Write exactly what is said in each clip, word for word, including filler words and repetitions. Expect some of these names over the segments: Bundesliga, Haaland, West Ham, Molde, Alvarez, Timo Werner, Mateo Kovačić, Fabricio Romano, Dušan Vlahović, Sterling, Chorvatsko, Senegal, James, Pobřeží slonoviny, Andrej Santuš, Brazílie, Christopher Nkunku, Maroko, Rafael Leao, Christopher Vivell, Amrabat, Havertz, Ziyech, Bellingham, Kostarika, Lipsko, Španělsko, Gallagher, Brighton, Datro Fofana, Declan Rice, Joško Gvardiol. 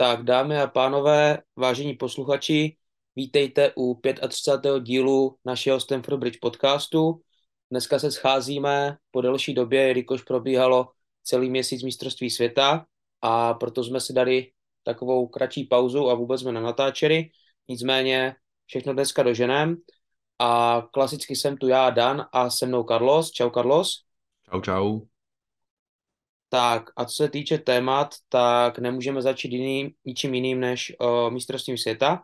Tak dámy a pánové, vážení posluchači, vítejte u třicátého pátého dílu našeho Stamford Bridge podcastu. Dneska se scházíme po delší době, jelikož probíhalo celý měsíc mistrovství světa a proto jsme si dali takovou kratší pauzu a vůbec jsme nenatáčeli. Nicméně všechno dneska doženem a klasicky jsem tu já, Dan, a se mnou Carlos. Čau, Carlos. Čau, čau. Tak a co se týče témat, tak nemůžeme začít jiným, ničím jiným než uh, mistrovstvím světa,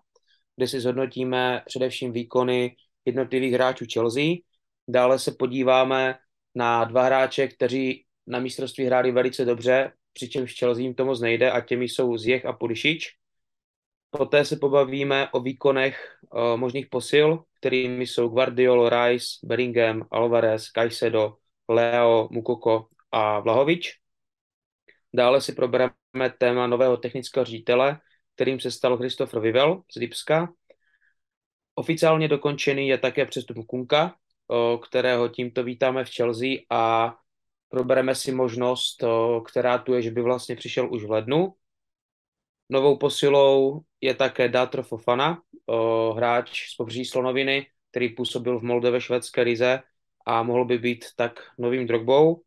kde si zhodnotíme především výkony jednotlivých hráčů Chelsea. Dále se podíváme na dva hráče, kteří na mistrovství hráli velice dobře, přičemž Chelsea jim to moc nejde, a těmi jsou Ziyech a Pulisic. Poté se pobavíme o výkonech uh, možných posil, kterými jsou Gvardiol, Rice, Bellingham, Alvarez, Caicedo, Leo, Moukoko a Vlahovič. Dále si probereme téma nového technického ředitele, kterým se stal Christopher Vivell z Lipska. Oficiálně dokončený je také přestup Nkunka, kterého tímto vítáme v Chelsea, a probereme si možnost, která tu je, že by vlastně přišel už v lednu. Novou posilou je také Datro Fofana, hráč z Pobřeží Slonoviny, který působil v Molde ve švédské lize a mohl by být tak novým Drogbou.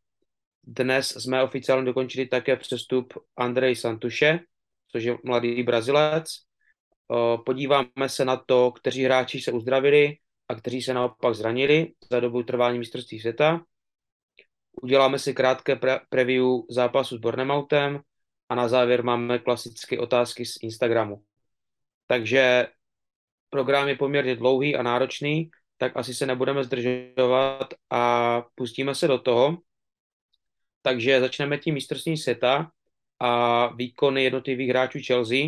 Dnes jsme oficiálně dokončili také přestup Andreje Santuše, což je mladý Brazilec. Podíváme se na to, kteří hráči se uzdravili a kteří se naopak zranili za dobu trvání mistrovství světa. Uděláme si krátké pre- preview zápasu s Bournemouthem a na závěr máme klasické otázky z Instagramu. Takže program je poměrně dlouhý a náročný, tak asi se nebudeme zdržovat a pustíme se do toho. Takže začneme tím mistrovství světa a výkony jednotlivých hráčů Chelsea.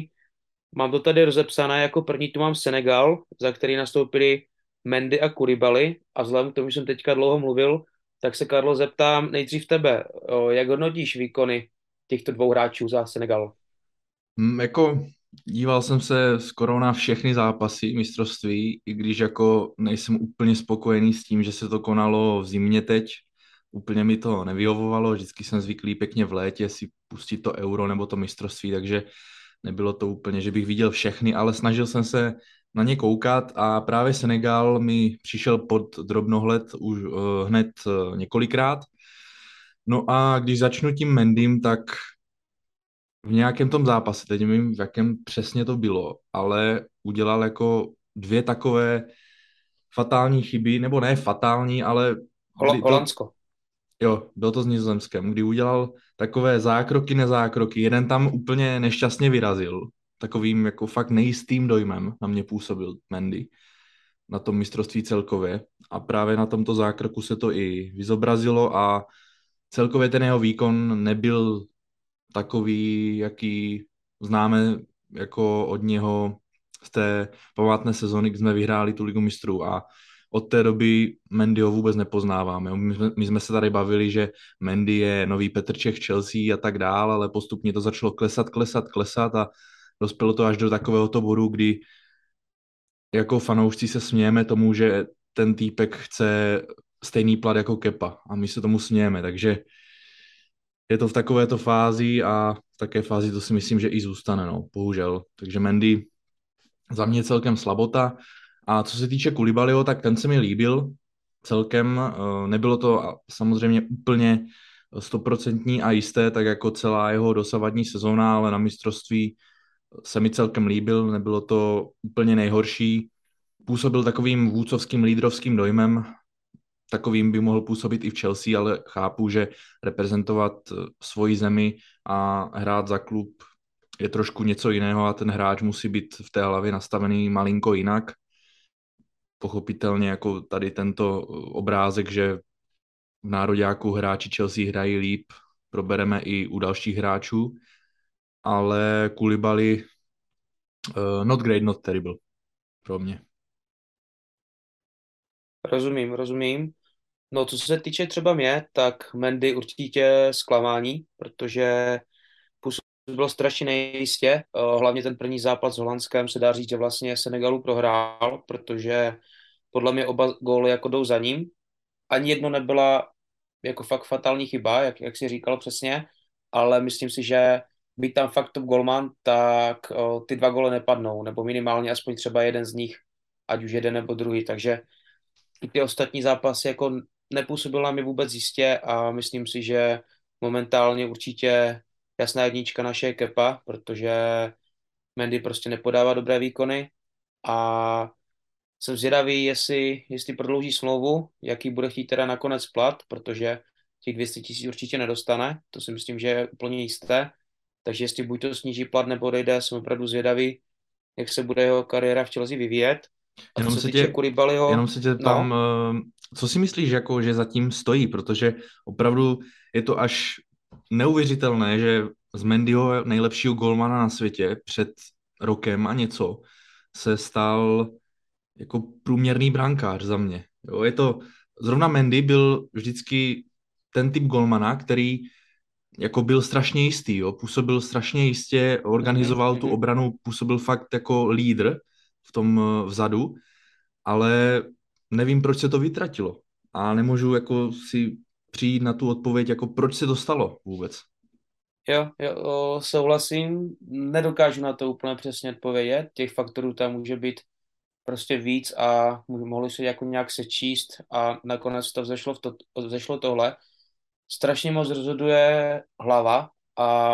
Mám to tady rozepsané, jako první tu mám Senegal, za který nastoupili Mendy a Koulibaly, a vzhledem k tomu, že jsem teďka dlouho mluvil, tak se, Karlo, zeptám nejdřív tebe, jak hodnotíš výkony těchto dvou hráčů za Senegal? Mm, jako díval jsem se skoro na všechny zápasy mistrovství, i když jako nejsem úplně spokojený s tím, že se to konalo v zimě teď. Úplně mi to nevyhovovalo, vždycky jsem zvyklý pěkně v létě si pustit to euro nebo to mistrovství, takže nebylo to úplně, že bych viděl všechny, ale snažil jsem se na ně koukat a právě Senegal mi přišel pod drobnohled už uh, hned uh, několikrát. No a když začnu tím Mendym, tak v nějakém tom zápase, teď nevím, v jakém přesně to bylo, ale udělal jako dvě takové fatální chyby, nebo ne fatální, ale... Hol- Holandsko. Jo, bylo to s Nizozemskem, kdy udělal takové zákroky, nezákroky. Jeden tam úplně nešťastně vyrazil. Takovým jako fakt nejistým dojmem na mě působil Mendy na tom mistrovství celkově. A právě na tomto zákroku se to i vyzobrazilo a celkově ten jeho výkon nebyl takový, jaký známe jako od něho z té památné sezony, kdy jsme vyhráli tu ligu mistrů, a od té doby Mendyho vůbec nepoznáváme. My jsme, my jsme se tady bavili, že Mendy je nový Petr Čech Chelsea a tak dál, ale postupně to začalo klesat, klesat, klesat a dospělo to až do takového bodu, kdy jako fanoušci se smějeme tomu, že ten týpek chce stejný plat jako Kepa, a my se tomu smějeme, takže je to v takovéto fázi a v také fázi to si myslím, že i zůstane, no, bohužel. Takže Mendy za mě celkem slabota. A co se týče Koulibalyho, tak ten se mi líbil celkem. Nebylo to samozřejmě úplně stoprocentní a jisté, tak jako celá jeho dosavadní sezóna, ale na mistrovství se mi celkem líbil, nebylo to úplně nejhorší. Působil takovým vůdcovským, lídrovským dojmem, takovým by mohl působit i v Chelsea, ale chápu, že reprezentovat svoji zemi a hrát za klub je trošku něco jiného a ten hráč musí být v té hlavě nastavený malinko jinak. Pochopitelně jako tady tento obrázek, že v nároďáku hráči Chelsea hrají líp, probereme i u dalších hráčů, ale Koulibaly uh, not great, not terrible pro mě. Rozumím, rozumím. No, co se týče třeba mě, tak Mendy určitě zklamání, protože bylo strašně nejistě. Hlavně ten první zápas s Holandskem se dá říct, že vlastně Senegalu prohrál, protože podle mě oba góly jako jdou za ním. Ani jedno nebyla jako fakt fatální chyba, jak, jak si říkal přesně, ale myslím si, že být tam fakt top golman, tak o, ty dva góly nepadnou, nebo minimálně aspoň třeba jeden z nich, ať už jeden nebo druhý, takže ty ostatní zápasy jako nepůsobil nám je vůbec jistě a myslím si, že momentálně určitě jasná jednička naše je Kepa, protože Mendy prostě nepodává dobré výkony a jsem zvědavý, jestli, jestli prodlouží smlouvu, jaký bude chtít teda nakonec plat, protože těch dvě stě tisíc určitě nedostane, to si myslím, že je úplně jisté, takže jestli buď to sníží plat nebo odejde, jsem opravdu zvědavý, jak se bude jeho kariéra v Chelsea vyvíjet. A jenom, se tě, Koulibalyho, jenom se tě tam, no. Co si myslíš, jako, že zatím stojí, protože opravdu je to až neuvěřitelné, že z Mendyho nejlepšího golmana na světě před rokem a něco se stal jako průměrný brankář za mě. Jo, je to, zrovna Mendy byl vždycky ten typ golmana, který jako byl strašně jistý, jo, působil strašně jistě, organizoval mm-hmm. tu obranu, působil fakt jako lídr v tom vzadu, ale nevím, proč se to vytratilo a nemůžu jako si přijít na tu odpověď, jako proč se to stalo vůbec. Jo, jo, souhlasím, nedokážu na to úplně přesně odpovědět, těch faktorů tam může být prostě víc a mohli se jako nějak sečíst a nakonec to vzešlo, v to, vzešlo tohle. Strašně moc rozhoduje hlava a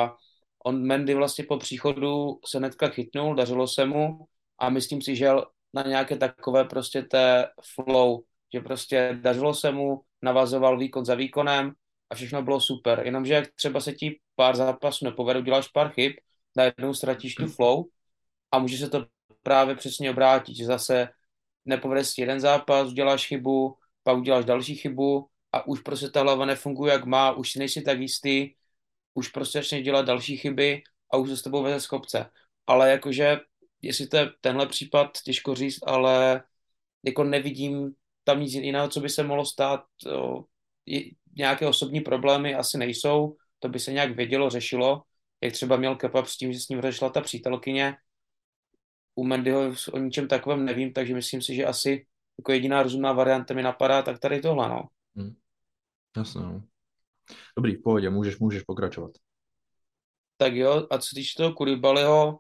on Mendy vlastně po příchodu se netka chytnul, dařilo se mu a myslím si, že na nějaké takové prostě té flow, že prostě dařilo se mu, navazoval výkon za výkonem a všechno bylo super. Jenomže jak třeba se ti pár zápasů nepovedou, děláš pár chyb, najednou ztratíš tu flow a může se to právě přesně obrátit, že zase nepovede si jeden zápas, uděláš chybu, pak uděláš další chybu a už prostě ta hlava nefunguje, jak má, už si nejsi tak jistý, už prostě začneš dělat další chyby a už se s tebou veze z kopce. Ale jakože, jestli to je tenhle případ, těžko říct, ale jako nevidím tam nic jiného, co by se mohlo stát. Nějaké osobní problémy asi nejsou, to by se nějak vědělo, řešilo, jak třeba měl Kepa s tím, že s ním řešila ta přítelkyně. U Mendyho o ničem takovém nevím, takže myslím si, že asi jako jediná rozumná varianta mi napadá, tak tady tohle, no. Hmm. Jasně, no. Dobrý, v pohodě, můžeš, můžeš pokračovat. Tak jo, a co týče toho Koulibalyho,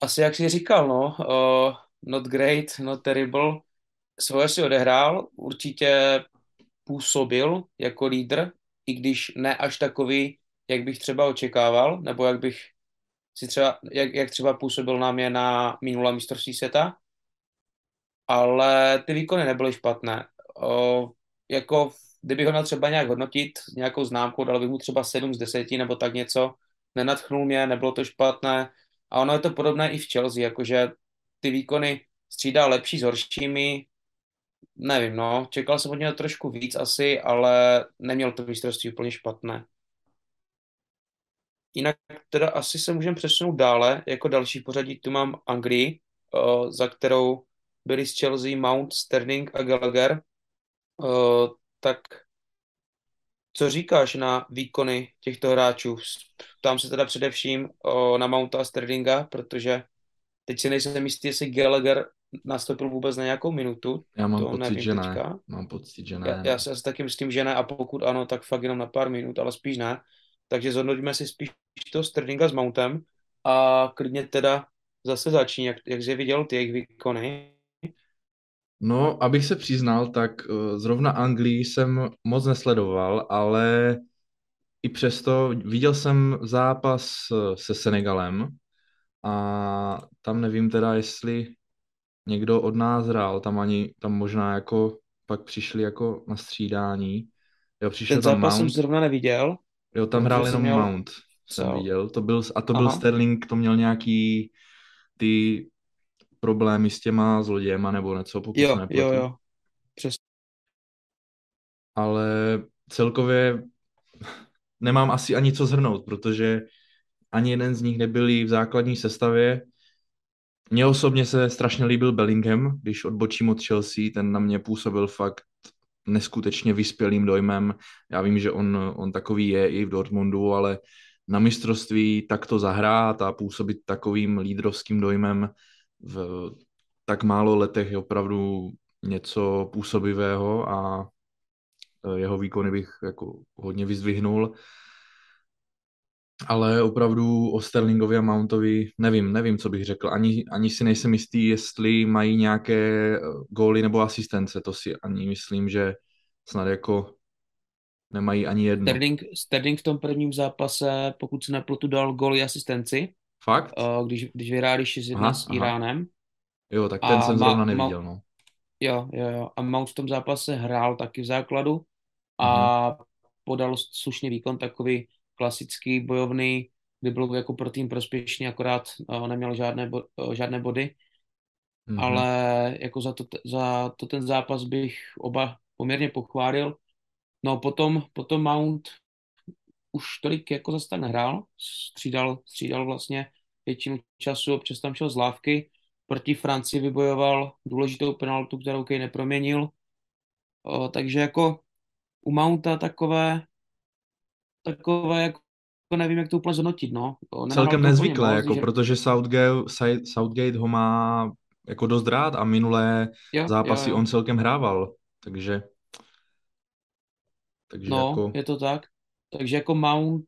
asi jak jsi říkal, no, uh, not great, not terrible, svoje si odehrál, určitě působil jako lídr, i když ne až takový, jak bych třeba očekával, nebo jak bych si třeba, jak, jak třeba působil nám je na minulé mistrovství světa, ale ty výkony nebyly špatné. O, jako, kdybych ho měl třeba nějak hodnotit, nějakou známku, dal bych mu třeba sedm z deseti nebo tak něco, nenadchnul mě, nebylo to špatné a ono je to podobné i v Chelsea, jakože ty výkony střídá lepší s horšími, nevím, no, čekal jsem od něho trošku víc asi, ale neměl to mistrovství úplně špatné. Jinak teda asi se můžeme přesunout dále, jako další pořadí tu mám Anglii, uh, za kterou byli z Chelsea Mount, Sterling a Gallagher. Uh, tak co říkáš na výkony těchto hráčů? Ptám se teda především uh, na Mounta a Sterlinga, protože teď si nejsem jistý, jestli Gallagher nastoupil vůbec na nějakou minutu. Já mám to pocit, nevím, že ne. Mám pocit, že ne. Já, já si asi taky myslím, že ne a pokud ano, tak fakt jenom na pár minut, ale spíš ne. Takže zhodnoťme si spíš to Sterlinga s Mountem a klidně teda zase začni, jak, jak jsi viděl ty jejich výkony. No, abych se přiznal, tak zrovna Anglii jsem moc nesledoval, ale i přesto viděl jsem zápas se Senegalem a tam nevím teda, jestli někdo od nás hrál, tam ani, tam možná jako pak přišli jako na střídání. Jo, ten zápas Mount. Jsem zrovna neviděl. Jo, tam hrál jenom měl... Mount, jsem Co? viděl. To byl, a to Aha. byl Sterling, to měl nějaký ty problémy s těma zlodějema nebo něco, pokud jo, neplatí. Jo, jo, přesně. Ale celkově nemám asi ani co shrnout, protože ani jeden z nich nebyli v základní sestavě. Mně osobně se strašně líbil Bellingham, když odbočím od Chelsea, ten na mě působil fakt neskutečně vyspělým dojmem. Já vím, že on, on takový je i v Dortmundu, ale na mistrovství takto zahrát a působit takovým lídrovským dojmem v tak málo letech je opravdu něco působivého a jeho výkony bych jako hodně vyzdvihnul. ale opravdu o Sterlingovi a Mountovi nevím, nevím, co bych řekl. Ani, ani si nejsem jistý, jestli mají nějaké góly nebo asistence, to si ani myslím, že snad jako nemají ani jedno. Sterling, Sterling v tom prvním zápase, pokud se nepletu, dal góly asistenci. Fakt? Když, když vyhráli šest jedna s Iránem. Jo, tak ten a jsem zrovna neviděl, no. Jo, jo, jo. A Mount v tom zápase hrál taky v základu a mhm. podal slušný výkon, takový klasický, bojovný, kdy byl jako pro tým prospěšný, akorát uh, neměl žádné, bo, uh, žádné body. Mhm. Ale jako za to, za to ten zápas bych oba poměrně pochválil. No potom, potom Mount už tolik jako zase ten hrál, střídal, střídal vlastně většinu času, občas tam šel z lávky. Proti Francii vybojoval důležitou penaltu, kterou Kej neproměnil. O, takže jako u Mounta takové, takové jako nevím, jak to úplně zhodnotit, no. O, celkem nezvyklé, moc, jako, že... protože Southgate, Southgate ho má jako dost rád a minulé jo, zápasy jo, jo. on celkem hrával, takže... takže no, jako... je to tak. Takže jako Mount,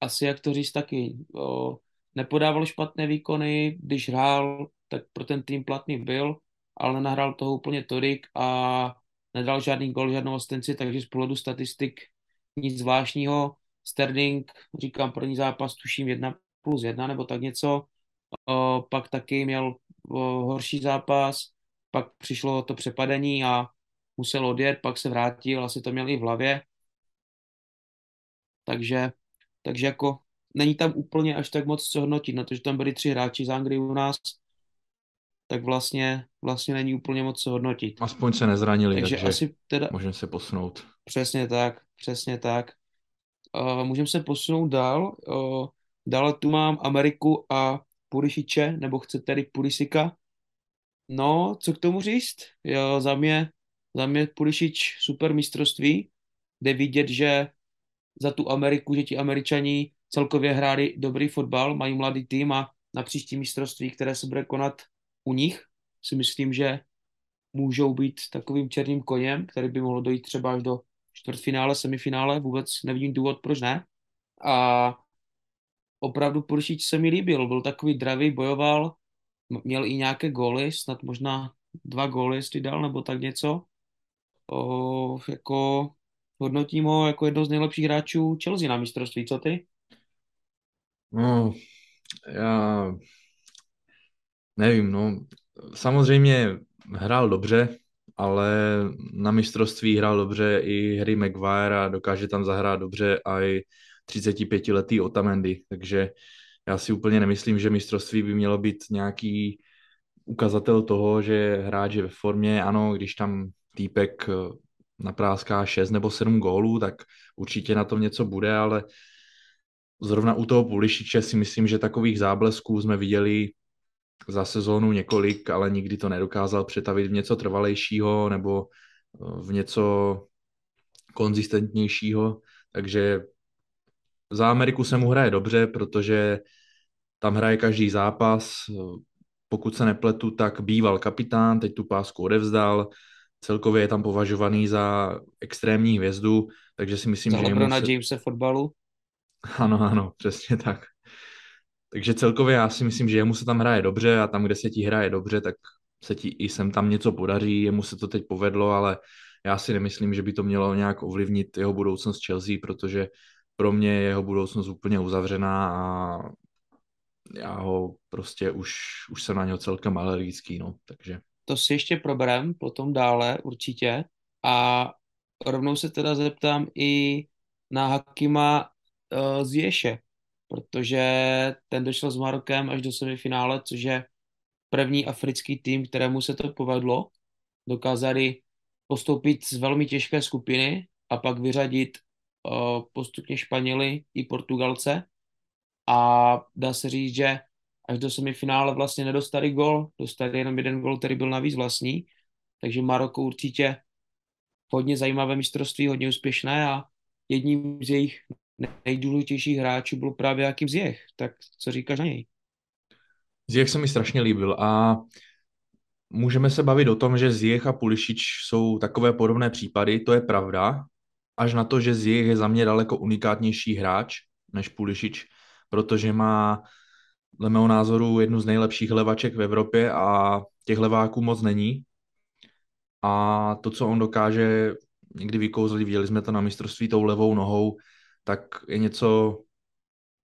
asi jak to říct taky, o, nepodával špatné výkony, když hrál, tak pro ten tým platný byl, ale nenahrál toho úplně tolik a nedal žádný gol, žádnou asistenci, takže z pohledu statistik nic zvláštního. Sterling, říkám, první zápas tuším jedna plus jedna nebo tak něco, o, pak taky měl o, horší zápas, pak přišlo to přepadení a musel odjet, pak se vrátil, asi to měl i v hlavě. Takže, takže jako není tam úplně až tak moc co hodnotit, na to, že tam byli tři hráči z Anglie u nás, tak vlastně, vlastně není úplně moc co hodnotit. Aspoň se nezranili, takže, takže asi teda... můžeme se posunout. Přesně tak, přesně tak. Uh, můžeme se posunout dál. Uh, dále tu mám Ameriku a Pulisiče, nebo chce tedy Pulisika. No, co k tomu říct? Jo, za mě, za mě Pulisič super mistrovství, jde vidět, že za tu Ameriku, že ti Američani celkově hráli dobrý fotbal, mají mladý tým a na příští mistrovství, které se bude konat u nich, si myslím, že můžou být takovým černým koněm, který by mohlo dojít třeba až do čtvrtfinále, semifinále, vůbec nevidím důvod, proč ne. A opravdu Pulisic se mi líbil, byl takový dravý, bojoval, měl i nějaké góly, snad možná dva góly, jestli dal, nebo tak něco. O, jako... hodnotím ho jako jedno z nejlepších hráčů Chelsea na mistrovství, co ty? No, já nevím, no. Samozřejmě hrál dobře, ale na mistrovství hrál dobře i Harry Maguire a dokáže tam zahrát dobře a i třicetipětiletý Otamendi, takže já si úplně nemyslím, že mistrovství by mělo být nějaký ukazatel toho, že hráč je ve formě. Ano, když tam týpek napráská šest nebo sedm gólů, tak určitě na tom něco bude, ale zrovna u toho Pulisiče si myslím, že takových záblesků jsme viděli za sezónu několik, ale nikdy to nedokázal přetavit v něco trvalejšího nebo v něco konzistentnějšího, takže za Ameriku se mu hraje dobře, protože tam hraje každý zápas, pokud se nepletu, tak býval kapitán, teď tu pásku odevzdal, celkově je tam považovaný za extrémní hvězdu, takže si myslím, Zahle že... Zahle na se... Jamese fotbalu. Ano, ano, přesně tak. Takže celkově já si myslím, že jemu se tam hraje dobře a tam, kde se ti hraje dobře, tak se ti i sem tam něco podaří, jemu se to teď povedlo, ale já si nemyslím, že by to mělo nějak ovlivnit jeho budoucnost Chelsea, protože pro mě je jeho budoucnost úplně uzavřená a já ho prostě už, už jsem na něho celkem alergický, no, takže... To si ještě proberem, potom dále určitě. A rovnou se teda zeptám i na Hakima uh, Ziyeche, protože ten došel s Marokem až do semifinále, což je první africký tým, kterému se to povedlo. Dokázali postoupit z velmi těžké skupiny a pak vyřadit uh, postupně Španěly i Portugalce. A dá se říct, že až do semifinále vlastně nedostali gol, dostali jenom jeden gol, který byl navíc vlastní, takže Maroko určitě hodně zajímavé mistrovství, hodně úspěšné a jedním z jejich nejdůležitějších hráčů byl právě Hakim Ziyech, tak co říkáš na něj? Ziyech se mi strašně líbil a můžeme se bavit o tom, že Ziyech a Pulisic jsou takové podobné případy, to je pravda, až na to, že Ziyech je za mě daleko unikátnější hráč, než Pulisic, protože má dle mého názoru jednu z nejlepších levaček v Evropě a těch leváků moc není. A to, co on dokáže někdy vykouzlit, viděli jsme to na mistrovství tou levou nohou, tak je něco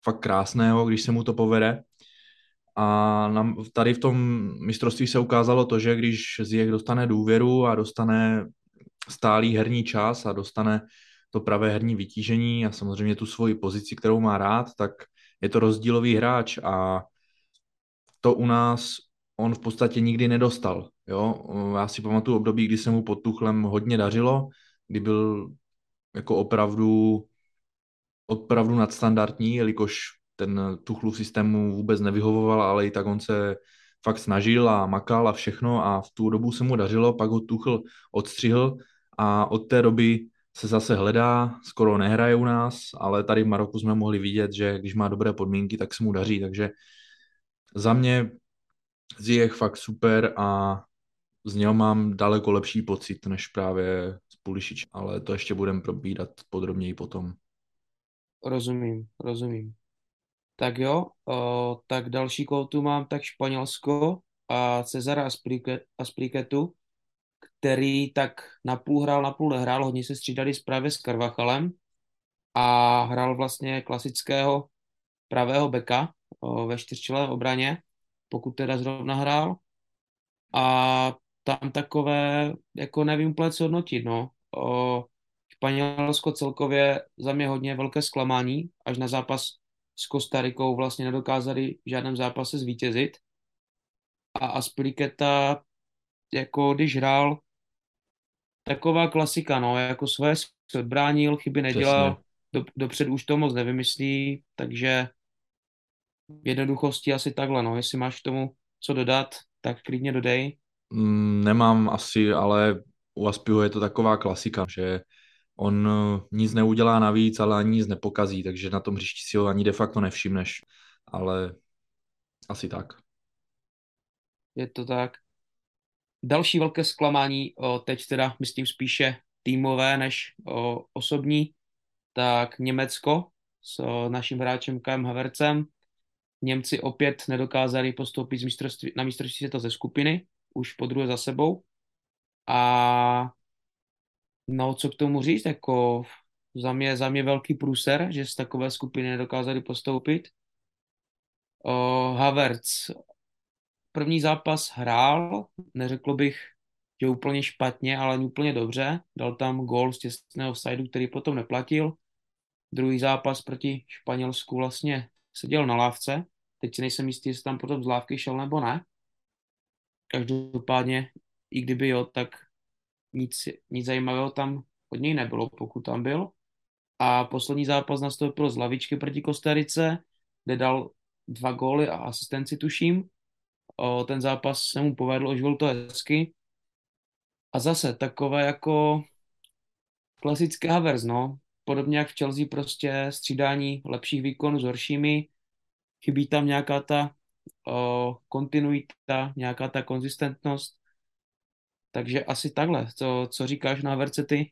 fakt krásného, když se mu to povede. A nám tady v tom mistrovství se ukázalo to, že když Ziyech dostane důvěru a dostane stálý herní čas a dostane to pravé herní vytížení a samozřejmě tu svoji pozici, kterou má rád, tak je to rozdílový hráč a to u nás on v podstatě nikdy nedostal. Jo? Já si pamatuju období, kdy se mu pod Tuchlem hodně dařilo, kdy byl jako opravdu, opravdu nadstandardní, jelikož ten Tuchlův systém mu vůbec nevyhovoval, ale i tak on se fakt snažil a makal a všechno a v tu dobu se mu dařilo, pak ho Tuchl odstřihl a od té doby se zase hledá, skoro nehraje u nás, ale tady v Maroku jsme mohli vidět, že když má dobré podmínky, tak se mu daří, takže za mě Ziyech fakt super a z něho mám daleko lepší pocit než právě z Pulisic, ale to ještě budeme probírat podrobněji potom. Rozumím, rozumím. Tak jo, o, tak další kolo tu mám, tak Španělsko a Cezara Azpilicuetu, který tak napůl hrál, napůl nehrál, hodně se střídali právě s Carvachalem a hrál vlastně klasického pravého beka o, ve čtyřčlenné obraně, pokud teda zrovna hrál. A tam takové, jako nevím úplně co hodnotit, no. O, Španělsko celkově za mě hodně velké zklamání, až na zápas s Kostarikou vlastně nedokázali v žádném zápase zvítězit. A Azpilicueta, jako když hrál, taková klasika, no, jako svoje se odbránil, chyby nedělal, do, dopředu už to moc nevymyslí, takže v jednoduchosti asi takhle, no, jestli máš k tomu co dodat, tak klidně dodej. Mm, nemám asi, ale u Azpiho je to taková klasika, že on nic neudělá navíc, ale ani nic nepokazí, takže na tom hřišti si ho ani de facto nevšimneš, ale asi tak. Je to tak. Další velké zklamání, o, teď teda myslím spíše týmové než o, osobní, tak Německo s o, naším hráčem Kajem Havertzem. Němci opět nedokázali postoupit z mistrovství, na mistrovství světa ze skupiny, už po druhé za sebou. A no, co k tomu říct, jako za mě, za mě velký průser, že z takové skupiny nedokázali postoupit. O, Havertz první zápas hrál, neřekl bych, že úplně špatně, ale úplně dobře. Dal tam gól z těsného offsideu, který potom neplatil. Druhý zápas proti Španělsku vlastně seděl na lávce. Teď si nejsem jistý, jestli tam potom z lávky šel nebo ne. Každopádně, i kdyby jo, tak nic, nic zajímavého tam od něj nebylo, pokud tam byl. A poslední zápas nastoupil z lavičky proti Kostarice, kde dal dva góly a asistenci, tuším. O, ten zápas se mu povedl, oživil to hezky. A zase takové jako klasické Havertz, no. Podobně jak v Chelsea prostě střídání lepších výkonů s horšími. Chybí tam nějaká ta o, kontinuita, nějaká ta konzistentnost. Takže asi takhle. Co, co říkáš na Havertze ty?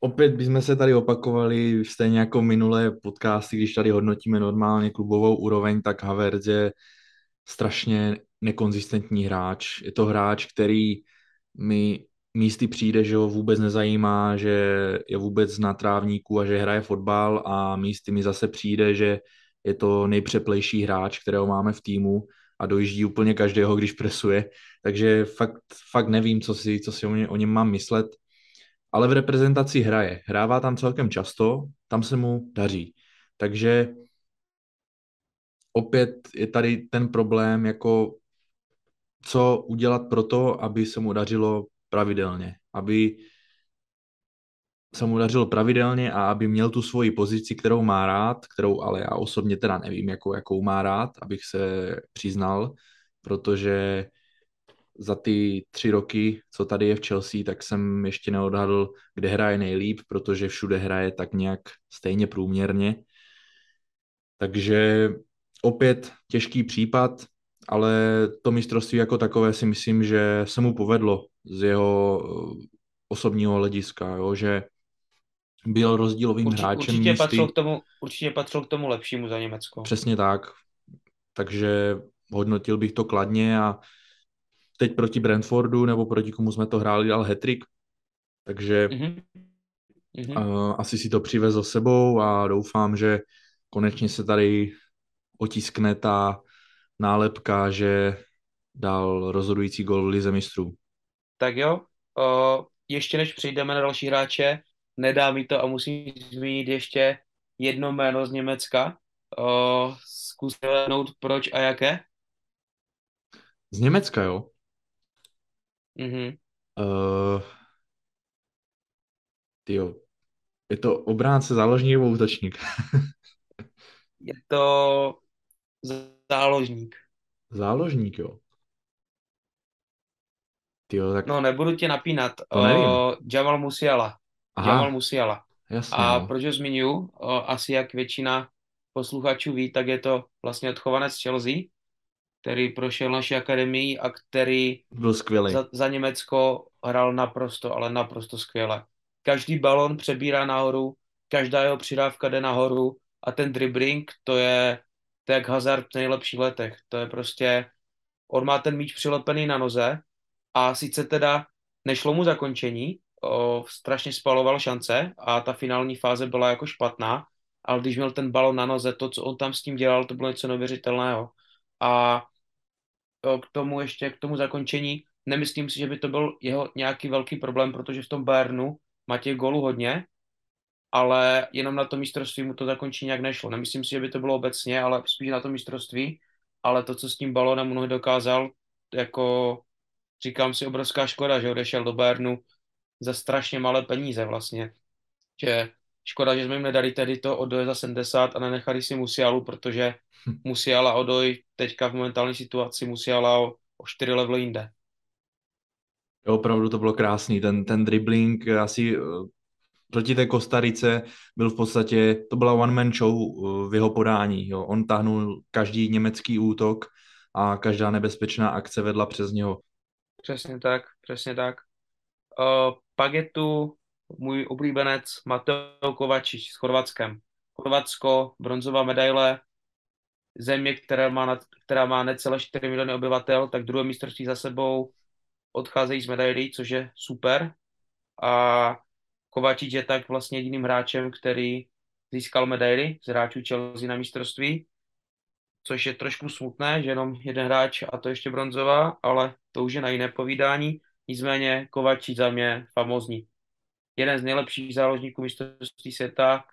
Opět bychom se tady opakovali stejně jako minulé podcasty, když tady hodnotíme normálně klubovou úroveň, tak Havertz je strašně nekonzistentní hráč. Je to hráč, který mi místy přijde, že ho vůbec nezajímá, že je vůbec na trávníku a že hraje fotbal a místy mi zase přijde, že je to nejpřeplejší hráč, kterého máme v týmu a dojíždí úplně každého, když presuje. Takže fakt, fakt nevím, co si, co si o, ně, o něm mám myslet. Ale v reprezentaci hraje. Hrává tam celkem často, tam se mu daří. Takže opět je tady ten problém, jako co udělat pro to, aby se mu dařilo pravidelně. Aby se mu dařilo pravidelně a aby měl tu svoji pozici, kterou má rád, kterou ale já osobně teda nevím, jakou, jakou má rád, abych se přiznal, protože za ty tři roky, co tady je v Chelsea, tak jsem ještě neodhadl, kde hraje nejlíp, protože všude hraje tak nějak stejně průměrně. Takže opět těžký případ, ale to mistrovství jako takové si myslím, že se mu povedlo z jeho osobního hlediska, jo? Že byl rozdílovým Urči, hráčem určitě místy. Patřil k tomu, určitě patřil k tomu lepšímu za Německo. Přesně tak. Takže hodnotil bych to kladně a teď proti Brentfordu, nebo proti komu jsme to hráli, dal hat-trick. Takže mm-hmm. uh, asi si to přivezl sebou a doufám, že konečně se tady otiskne ta nálepka, že dal rozhodující gól v Lize mistrů. Tak jo, uh, ještě než přejdeme na další hráče, nedá mi to a musím zmínit ještě jedno jméno z Německa. Uh, zkuste hlednout proč a jaké? Z Německa, jo? Mm-hmm. Uh, tyjo, je to obránce, záložník nebo útočník? Je to záložník. Záložník, jo? Tyjo, tak... No, nebudu tě napínat. Uh, Jamal Musiala. Aha. Jamal Musiala. Jasně, a no. Proč ho zmiňuji? Uh, asi jak většina posluchačů ví, tak je to vlastně odchovanec Chelsea, který prošel naší akademii a který byl skvělý. Za, za Německo hrál naprosto, ale naprosto skvěle. Každý balón přebírá nahoru, každá jeho přidávka jde nahoru a ten dribbling, to je, to je jak Hazard v nejlepších letech. To je prostě, on má ten míč přilepený na noze a sice teda nešlo mu zakončení, o, strašně spaloval šance a ta finální fáze byla jako špatná, ale když měl ten balón na noze, to, co on tam s tím dělal, to bylo něco neuvěřitelného. A k tomu ještě, k tomu zakončení, nemyslím si, že by to byl jeho nějaký velký problém, protože v tom Bayernu má těch gólů hodně, ale jenom na tom mistrovství mu to zakončení nějak nešlo. Nemyslím si, že by to bylo obecně, ale spíš na tom mistrovství, ale to, co s tím balónem on dokázal, jako říkám si, obrovská škoda, že odešel do Bayernu za strašně malé peníze vlastně. Že škoda, že jsme jim nedali tehdy to Odoje za sedmdesát a nenechali si Musialu, protože Musiala Odoj teďka v momentální situaci Musiala o, o čtyři levely jinde. Jo, opravdu to bylo krásný. Ten, ten dribbling asi proti té Kostarice byl v podstatě, to byla one-man show v jeho podání. Jo. On tahnul každý německý útok a každá nebezpečná akce vedla přes něho. Přesně tak, přesně tak. Uh, pak je tu můj oblíbenec Mateo Kovačić s Chorvatskem. Chorvatsko, bronzová medaile, země, která má, nad, která má necelé čtyři miliony obyvatel, tak druhé mistrovství za sebou, odcházejí z medailí, což je super. A Kovačić je tak vlastně jediným hráčem, který získal medaily z hráčů Chelsea na mistrovství, což je trošku smutné, že jenom jeden hráč a to ještě bronzová, ale to už je na jiné povídání. Nicméně Kovačić za mě famózní. Jeden z nejlepších záložníků mistrovství světa.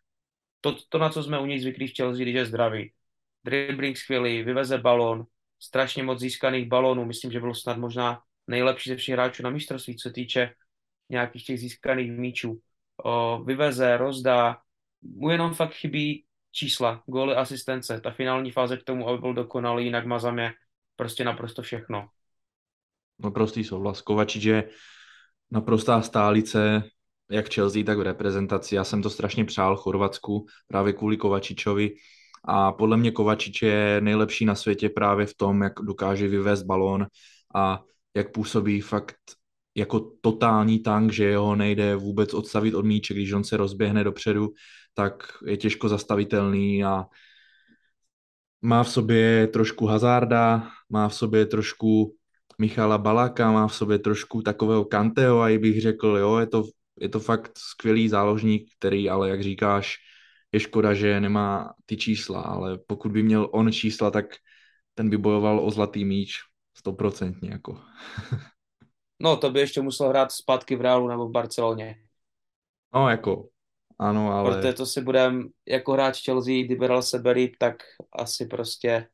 To, to, na co jsme u něj zvyklí v Chelsea, když je zdravý. Dribbling skvělý, vyveze balón, strašně moc získaných balónů. Myslím, že byl snad možná nejlepší ze všech hráčů na mistrovství, co se týče nějakých těch získaných míčů. O, vyveze, rozdá. Mu jenom fakt chybí čísla, góly, asistence. Ta finální fáze k tomu, aby byl dokonalý, jinak má za mě prostě naprosto všechno. No prostý souhlas. Kovačić je naprostá stálice, jak Chelsea, tak v reprezentaci. Já jsem to strašně přál Chorvatsku právě kvůli Kovačičovi a podle mě Kovačić je nejlepší na světě právě v tom, jak dokáže vyvést balón a jak působí fakt jako totální tank, že ho nejde vůbec odstavit od míče, když on se rozběhne dopředu, tak je těžko zastavitelný a má v sobě trošku Hazarda, má v sobě trošku Michala Baláka, má v sobě trošku takového Kanteho a i bych řekl, jo, je to Je to fakt skvělý záložník, který, ale jak říkáš, je škoda, že nemá ty čísla, ale pokud by měl on čísla, tak ten by bojoval o zlatý míč stoprocentně jako. No, to by ještě musel hrát zpátky v Realu nebo v Barceloně. No, jako, ano, ale... Protože to si budem, jako hráč Chelsea, kdyby dal sebe líp, tak asi prostě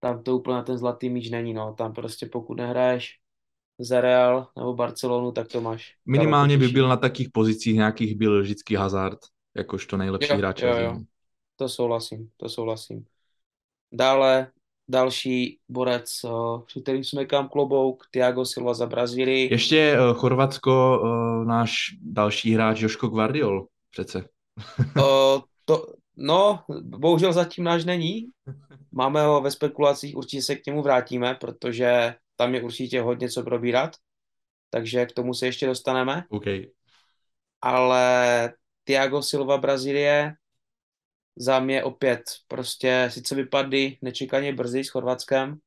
tam to úplně ten zlatý míč není, no. Tam prostě pokud nehraješ za Real nebo Barcelonu, tak to máš. Minimálně by byl na takých pozicích nějakých byl vždycky Hazard, jakožto nejlepší jo, hráč. Jo, jo. To souhlasím, to souhlasím. Dále další borec, při kterým jsme kam klobouk, Thiago Silva za Brazílii. Ještě uh, Chorvatsko, uh, náš další hráč Joško Gvardiol, přece. uh, to, no, bohužel zatím náš není. Máme ho ve spekulacích, určitě se k němu vrátíme, protože tam je určitě hodně co probírat, takže k tomu se ještě dostaneme. Okay. Ale Thiago Silva Brazílie, za mě opět prostě sice vypadly nečekaně brzy s Chorvatskem,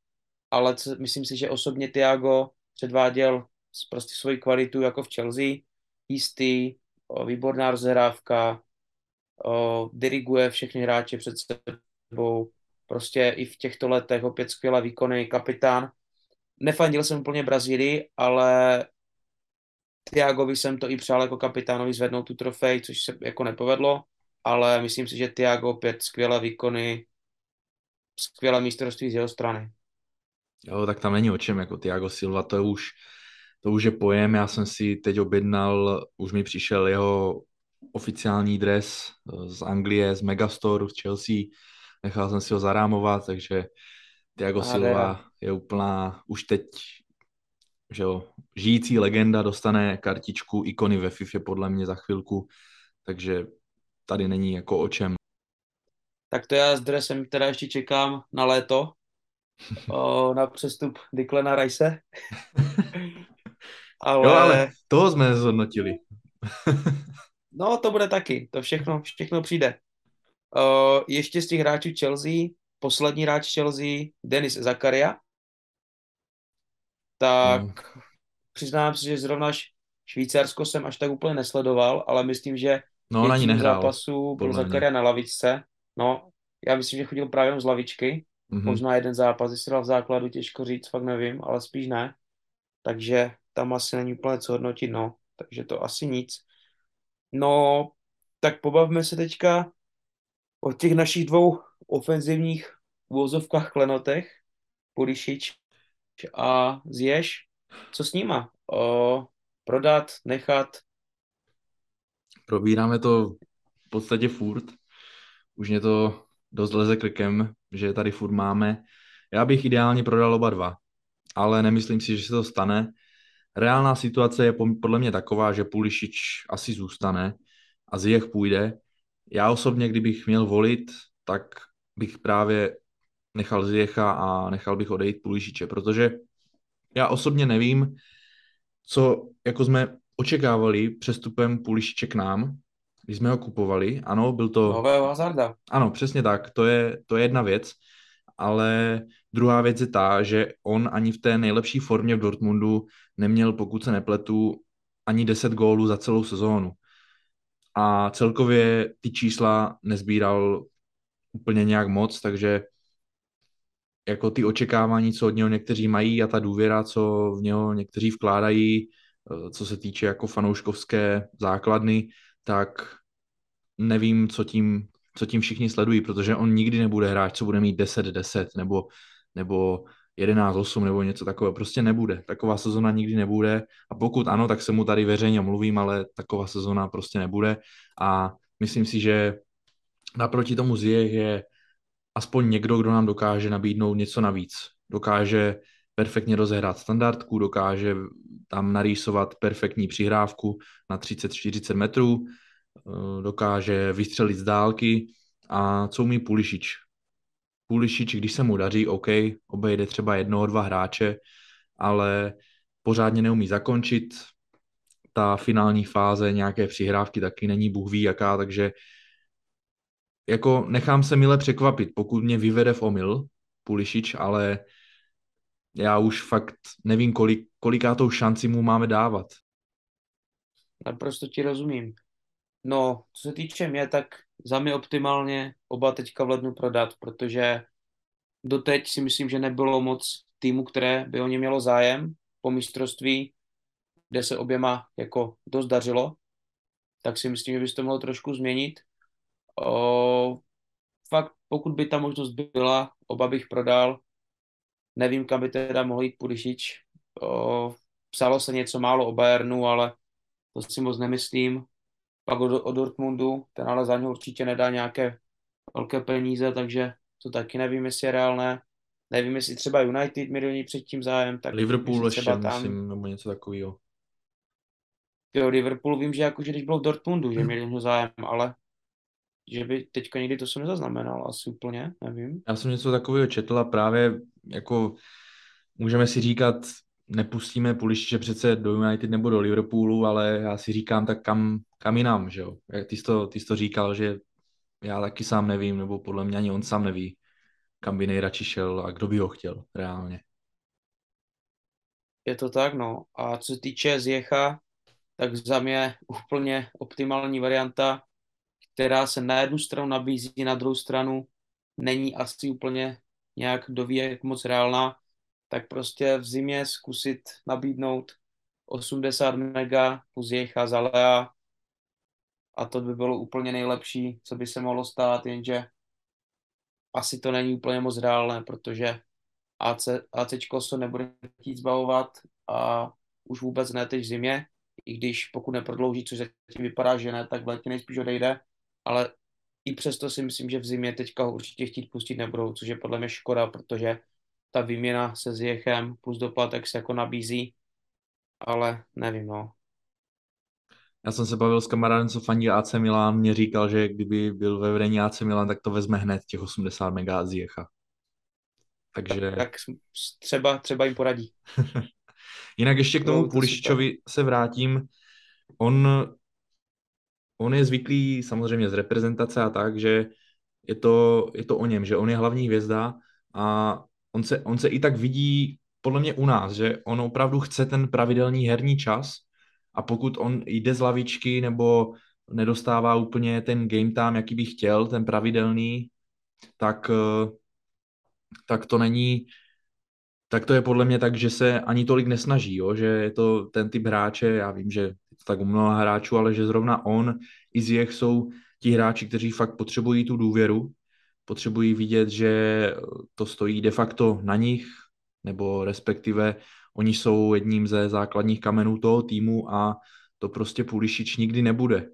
ale myslím si, že osobně Thiago předváděl prostě svoji kvalitu jako v Chelsea, jistý, výborná rozhrávka, diriguje všechny hráče před sebou, prostě i v těchto letech opět skvěle výkonný kapitán. Nefandil jsem úplně Brazílii, ale Thiagovi jsem to i přál jako kapitánovi zvednout tu trofej, což se jako nepovedlo, ale myslím si, že Thiago opět skvělé výkony, skvělé mistrovství z jeho strany. Jo, tak tam není o čem, jako Thiago Silva, to je už, to už je pojem, já jsem si teď objednal, už mi přišel jeho oficiální dres z Anglie, z Megastoru, z Chelsea, nechal jsem si ho zarámovat, takže Thiago Silva je úplná, už teď, že jo, žijící legenda, dostane kartičku ikony ve FIFA podle mě za chvilku, takže tady není jako o čem. Tak to já s dresem teda ještě čekám na léto, o, na přestup Declana Rice. ale... Jo, ale toho jsme zhodnotili. No, to bude taky, to všechno, všechno přijde. O, ještě z těch hráčů Chelsea, poslední hráč Chelsea, Denis Zakaria. Tak no. Přiznám se, že zrovna Švýcarsko jsem až tak úplně nesledoval, ale myslím, že no, na ní nehrál. Zápasu byl Zakaria na lavičce. No, já myslím, že chodil právě z lavičky. Mm-hmm. Možná jeden zápas, jestli dal v základu, těžko říct, fakt nevím, ale spíš ne. Takže tam asi není úplně co hodnotit, no. Takže to asi nic. No, tak pobavme se teďka o těch našich dvou ofenzivních uvozovkách klenotech, Pulisic a Ziyech. Co s nima? O, prodat, nechat? Probíráme to v podstatě furt. Už mě to dost leze krkem, že tady furt máme. Já bych ideálně prodal oba dva, ale nemyslím si, že se to stane. Reálná situace je podle mě taková, že Pulisic asi zůstane a Ziyech půjde. Já osobně, kdybych měl volit, tak bych právě nechal Ziyecha a nechal bych odejít Pulisiče, protože já osobně nevím, co jako jsme očekávali přestupem Pulisiče k nám, když jsme ho kupovali. Ano, byl to... Nového Hazarda. Ano, přesně tak, to je, to je jedna věc, ale druhá věc je ta, že on ani v té nejlepší formě v Dortmundu neměl, pokud se nepletu, ani deset gólů za celou sezónu. A celkově ty čísla nezbíral úplně nějak moc, takže jako ty očekávání, co od něho někteří mají a ta důvěra, co v něho někteří vkládají, co se týče jako fanouškovské základny, tak nevím, co tím, co tím všichni sledují, protože on nikdy nebude hráč, co bude mít deset deset nebo, nebo jedenáct osm nebo něco takového. Prostě nebude. Taková sezona nikdy nebude a pokud ano, tak se mu tady veřejně mluvím, ale taková sezona prostě nebude a myslím si, že naproti tomu Ziyech je aspoň někdo, kdo nám dokáže nabídnout něco navíc. Dokáže perfektně rozehrát standardku, dokáže tam narýsovat perfektní přihrávku na třicet čtyřicet metrů, dokáže vystřelit z dálky a co umí Pulisic. Pulisic, když se mu daří, OK, obejde třeba jednoho, dva hráče, ale pořádně neumí zakončit. Ta finální fáze nějaké přihrávky taky není bůh ví jaká, takže jako nechám se mile překvapit, pokud mě vyvede v omyl Pulisic, ale já už fakt nevím, kolik, kolikátou šanci mu máme dávat. Naprosto ti rozumím. No, co se týče mě, tak za mě optimálně oba teďka v lednu prodat, protože doteď si myslím, že nebylo moc týmu, které by o ně mělo zájem po mistrovství, kde se oběma jako dost dařilo, tak si myslím, že by se to mělo trošku změnit. O, fakt, pokud by ta možnost byla, oba bych prodal. Nevím, kam by teda mohl jít Pulisic. O, psalo se něco málo o Bayernu, ale to si moc nemyslím. Pak o, o Dortmundu, ten ale za něho určitě nedá nějaké velké peníze, takže to taky nevím, jestli je reálné. Nevím, jestli třeba United mi doní předtím zájem. Tak Liverpool ještě, tam... myslím, nebo něco takového. Jo, Liverpool vím, že jakože když byl v Dortmundu, že měli něho zájem, ale že by teďka nikdy to jsem nezaznamenal, asi úplně, nevím. Já jsem něco takového četl a právě jako můžeme si říkat, nepustíme Pulisiče přece do United nebo do Liverpoolu, ale já si říkám, tak kam, kam jinam, že jo? Jak ty jsi to, ty jsi to říkal, že já taky sám nevím, nebo podle mě ani on sám neví, kam by nejradši šel a kdo by ho chtěl reálně. Je to tak, no. A co se týče Ziyecha, tak za mě úplně optimální varianta, která se na jednu stranu nabízí, na druhou stranu není asi úplně nějak, kdo ví, jak moc reálná, tak prostě v zimě zkusit nabídnout osmdesát mega plus Ziyecha za Lea a to by bylo úplně nejlepší, co by se mohlo stát, jenže asi to není úplně moc reálné, protože A C, ACčko se nebude chtít zbavovat a už vůbec ne teď v zimě, i když pokud neprodlouží, což zatím vypadá, že ne, tak v létě nejspíš odejde, ale i přesto si myslím, že v zimě teďka ho určitě chtít pustit nebudou, což je podle mě škoda, protože ta výměna se Ziyechem plus doplatek se jako nabízí, ale nevím, no. Já jsem se bavil s kamarádem, co fandí A C Milan, mě říkal, že kdyby byl ve vedení A C Milan, tak to vezme hned těch osmdesát mega Ziyecha. Takže... Tak, tak třeba, třeba jim poradí. Jinak ještě k tomu no, to Pulisičovi to... se vrátím. On, on je zvyklý samozřejmě z reprezentace a tak, že je to, je to o něm, že on je hlavní hvězda a on se, on se i tak vidí podle mě u nás, že on opravdu chce ten pravidelný herní čas a pokud on jde z lavičky nebo nedostává úplně ten game time, jaký by chtěl, ten pravidelný, tak... tak to není, tak to je podle mě tak, že se ani tolik nesnaží, jo? Že je to ten typ hráče, já vím, že je to tak u mnoha hráčů, ale že zrovna on i Ziyech jsou ti hráči, kteří fakt potřebují tu důvěru, potřebují vidět, že to stojí de facto na nich, nebo respektive oni jsou jedním ze základních kamenů toho týmu a to prostě Pulisic nikdy nebude.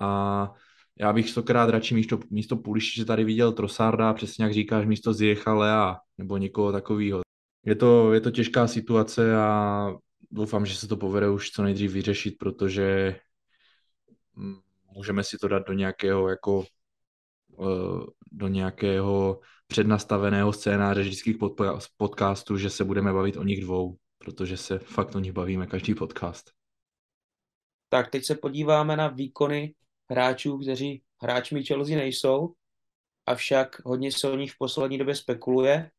A já bych stokrát radši místo, místo Pulisiče tady viděl Trossarda, přesně jak říkáš, místo Ziyecha Lea nebo někoho takového. Je to, je to těžká situace a doufám, že se to povede už co nejdřív vyřešit, protože můžeme si to dát do nějakého, jako, do nějakého přednastaveného scénáře vždyckých podcastů, že se budeme bavit o nich dvou, protože se fakt o nich bavíme každý podcast. Tak teď se podíváme na výkony hráčů, kteří hráčmi Chelsea nejsou, avšak hodně se o nich v poslední době spekuluje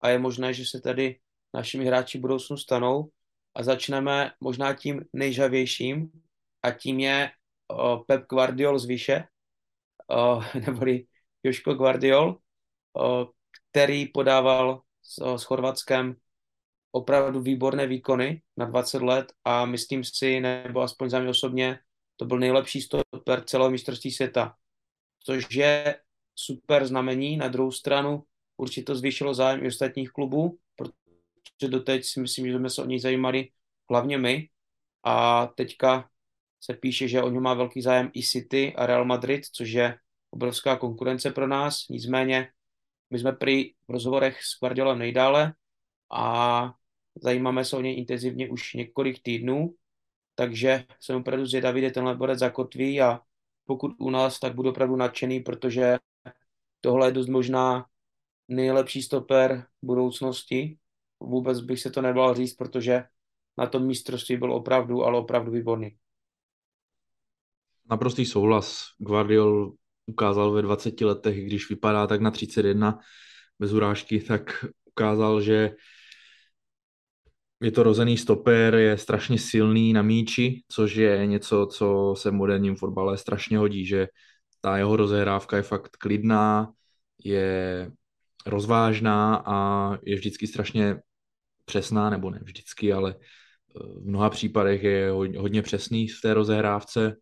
a je možné, že se tady našimi hráči budoucnu stanou a začneme možná tím nejžavějším a tím je o, Pep Guardiol z výše, o, neboli Joško Gvardiol, o, který podával s, o, s Chorvatskem opravdu výborné výkony na dvacet let a myslím si, nebo aspoň za mě osobně, to byl nejlepší stoper celého mistrovství světa, což je super znamení. Na druhou stranu určitě to zvýšilo zájem i ostatních klubů, protože doteď si myslím, že jsme se o něj zajímali hlavně my. A teďka se píše, že o něm má velký zájem i City a Real Madrid, což je obrovská konkurence pro nás. Nicméně my jsme prý v rozhovorech s Guardiolem nejdále a zajímáme se o něj intenzivně už několik týdnů. Takže jsem opravdu zvědavý, kde tenhle bodec zakotví a pokud u nás, tak budu opravdu nadšený, protože tohle je dost možná nejlepší stoper budoucnosti. Vůbec bych se to nedal říct, protože na tom mistrovství byl opravdu, ale opravdu výborný. Naprostý souhlas. Guardiol ukázal ve dvaceti letech, když vypadá tak na třicet jedna bez urážky, tak ukázal, že je to rozený stoper, je strašně silný na míči, což je něco, co se v moderním fotbale strašně hodí, že ta jeho rozehrávka je fakt klidná, je rozvážná a je vždycky strašně přesná, nebo ne vždycky, ale v mnoha případech je hodně přesný v té rozehrávce.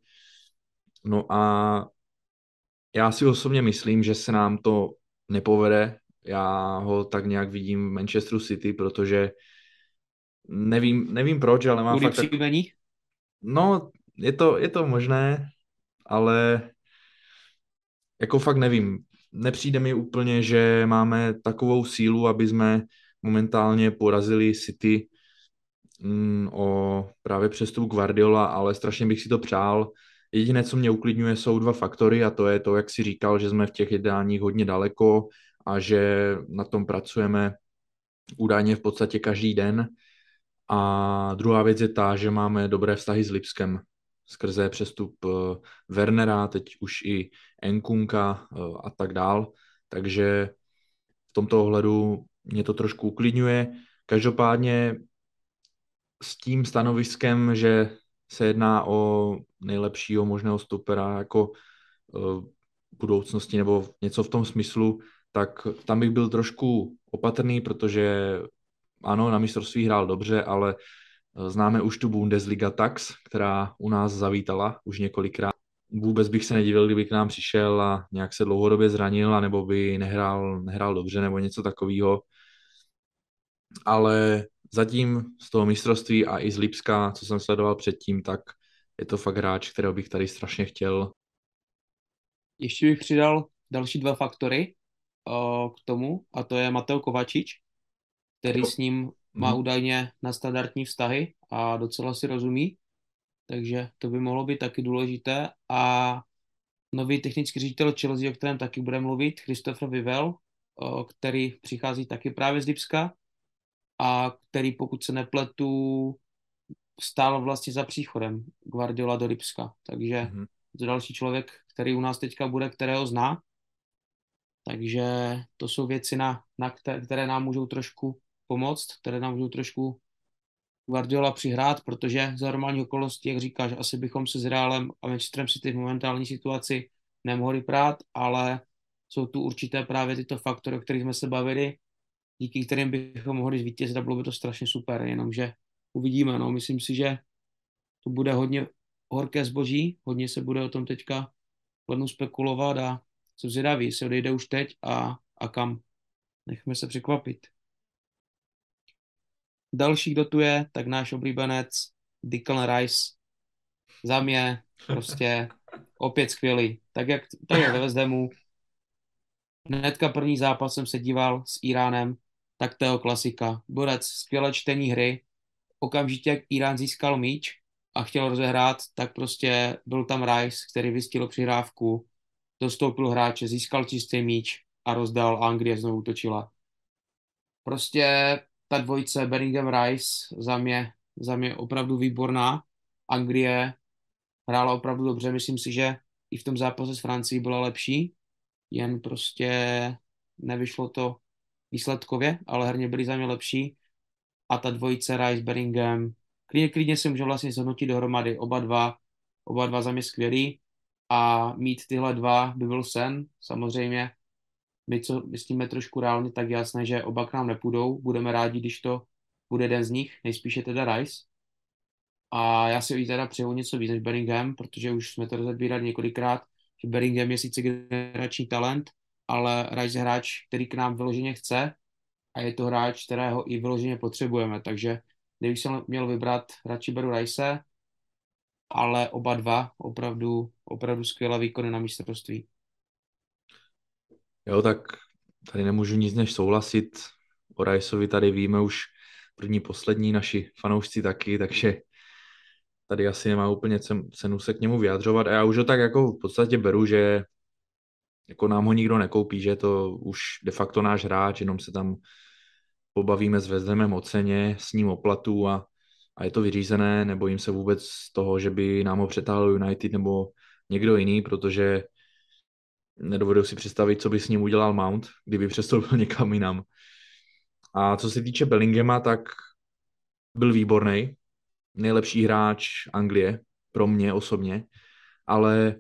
No a já si osobně myslím, že se nám to nepovede. Já ho tak nějak vidím v Manchesteru City, protože Nevím, nevím proč, ale mám fakt... Tak... No, je to, je to možné, ale jako fakt nevím. Nepřijde mi úplně, že máme takovou sílu, aby jsme momentálně porazili City mm, o právě přestup Guardiola, ale strašně bych si to přál. Jediné, co mě uklidňuje, jsou dva faktory a to je to, jak si říkal, že jsme v těch jednáních hodně daleko a že na tom pracujeme údajně v podstatě každý den. A druhá věc je ta, že máme dobré vztahy s Lipskem skrze přestup Wernera, teď už i Nkunka a tak dál. Takže v tomto ohledu mě to trošku uklidňuje. Každopádně s tím stanoviskem, že se jedná o nejlepšího možného stopera jako budoucnosti nebo něco v tom smyslu, tak tam bych byl trošku opatrný, protože ano, na mistrovství hrál dobře, ale známe už tu Bundesliga Tax, která u nás zavítala už několikrát. Vůbec bych se nedivil, kdyby k nám přišel a nějak se dlouhodobě zranil, anebo by nehrál, nehrál dobře nebo něco takového. Ale zatím z toho mistrovství a i z Lipska, co jsem sledoval předtím, tak je to fakt hráč, kterého bych tady strašně chtěl. Ještě bych přidal další dva faktory o, k tomu, a to je Mateo Kovačić, který s ním má údajně nadstandardní vztahy a docela si rozumí, takže to by mohlo být taky důležité. A nový technický ředitel Chelsea, o kterém taky budeme mluvit, Christopher Vivell, který přichází taky právě z Lipska a který, pokud se nepletu, stál vlastně za příchodem Guardiola do Lipska. Takže mm-hmm. to další člověk, který u nás teďka bude, kterého zná. Takže to jsou věci, na, na které, které nám můžou trošku pomoct, které nám můžou trošku Guardiola přihrát, protože za normální okolnosti, jak říkáš, asi bychom se s Realem a Manchesterem City v momentální situaci nemohli prát, ale jsou tu určité právě tyto faktory, o kterých jsme se bavili, díky kterým bychom mohli zvítězit a bylo by to strašně super, jenomže uvidíme. No. Myslím si, že to bude hodně horké zboží, hodně se bude o tom teďka hlavně spekulovat a jsem zvědavý, se odejde už teď a, a kam. Nechme se překvapit. Další, kdo tu je, tak náš oblíbenec Declan Rice. Za mě prostě opět skvělý. Tak jak, tak jak ve West Hamu. Hnedka první zápas jsem se díval s Iránem, tak to je klasika. Borec, skvělé čtení hry. Okamžitě, jak Irán získal míč a chtěl rozehrát, tak prostě byl tam Rice, který vystihl přihrávku, dostoupil hráče, získal čistý míč a rozdal a Anglie znovu útočila. Prostě ta dvojice Bellingham Rice za mě, za mě opravdu výborná. Anglie hrála opravdu dobře, myslím si, že i v tom zápase s Francií byla lepší, jen prostě nevyšlo to výsledkově, ale herně byli za mě lepší. A ta dvojice Rice Bellingham, klidně, klidně se může vlastně zhodnotit dohromady, oba dva, oba dva za mě skvělí a mít tyhle dva by byl sen, samozřejmě. My, co myslíme trošku reálně, tak jasné, že oba k nám nepůjdou. Budeme rádi, když to bude jeden z nich, nejspíše teda Rice. A já si teda přeju něco víc než Bellingham, protože už jsme to rozebírali několikrát, že Bellingham je sice generační talent, ale Rice je hráč, který k nám vyloženě chce a je to hráč, kterého i vyloženě potřebujeme. Takže kdybych jsem měl vybrat, radši beru Rice, ale oba dva opravdu, opravdu skvělé výkony na mistrovství. Jo, tak tady nemůžu nic než souhlasit. O Riceovi tady víme už první, poslední, naši fanoušci taky, takže tady asi nemá úplně cenu se k němu vyjadřovat. A já už ho tak jako v podstatě beru, že jako nám ho nikdo nekoupí, že to už de facto náš hráč, jenom se tam pobavíme s West Hamem o ceně, s ním o platu a, a je to vyřízené. Nebojím se vůbec toho, že by nám ho přetáhl United nebo někdo jiný, protože nedovedu si představit, co by s ním udělal Mount, kdyby přestoupil někam jinam. A co se týče Bellinghama, tak byl výborný, nejlepší hráč Anglie, pro mě osobně, ale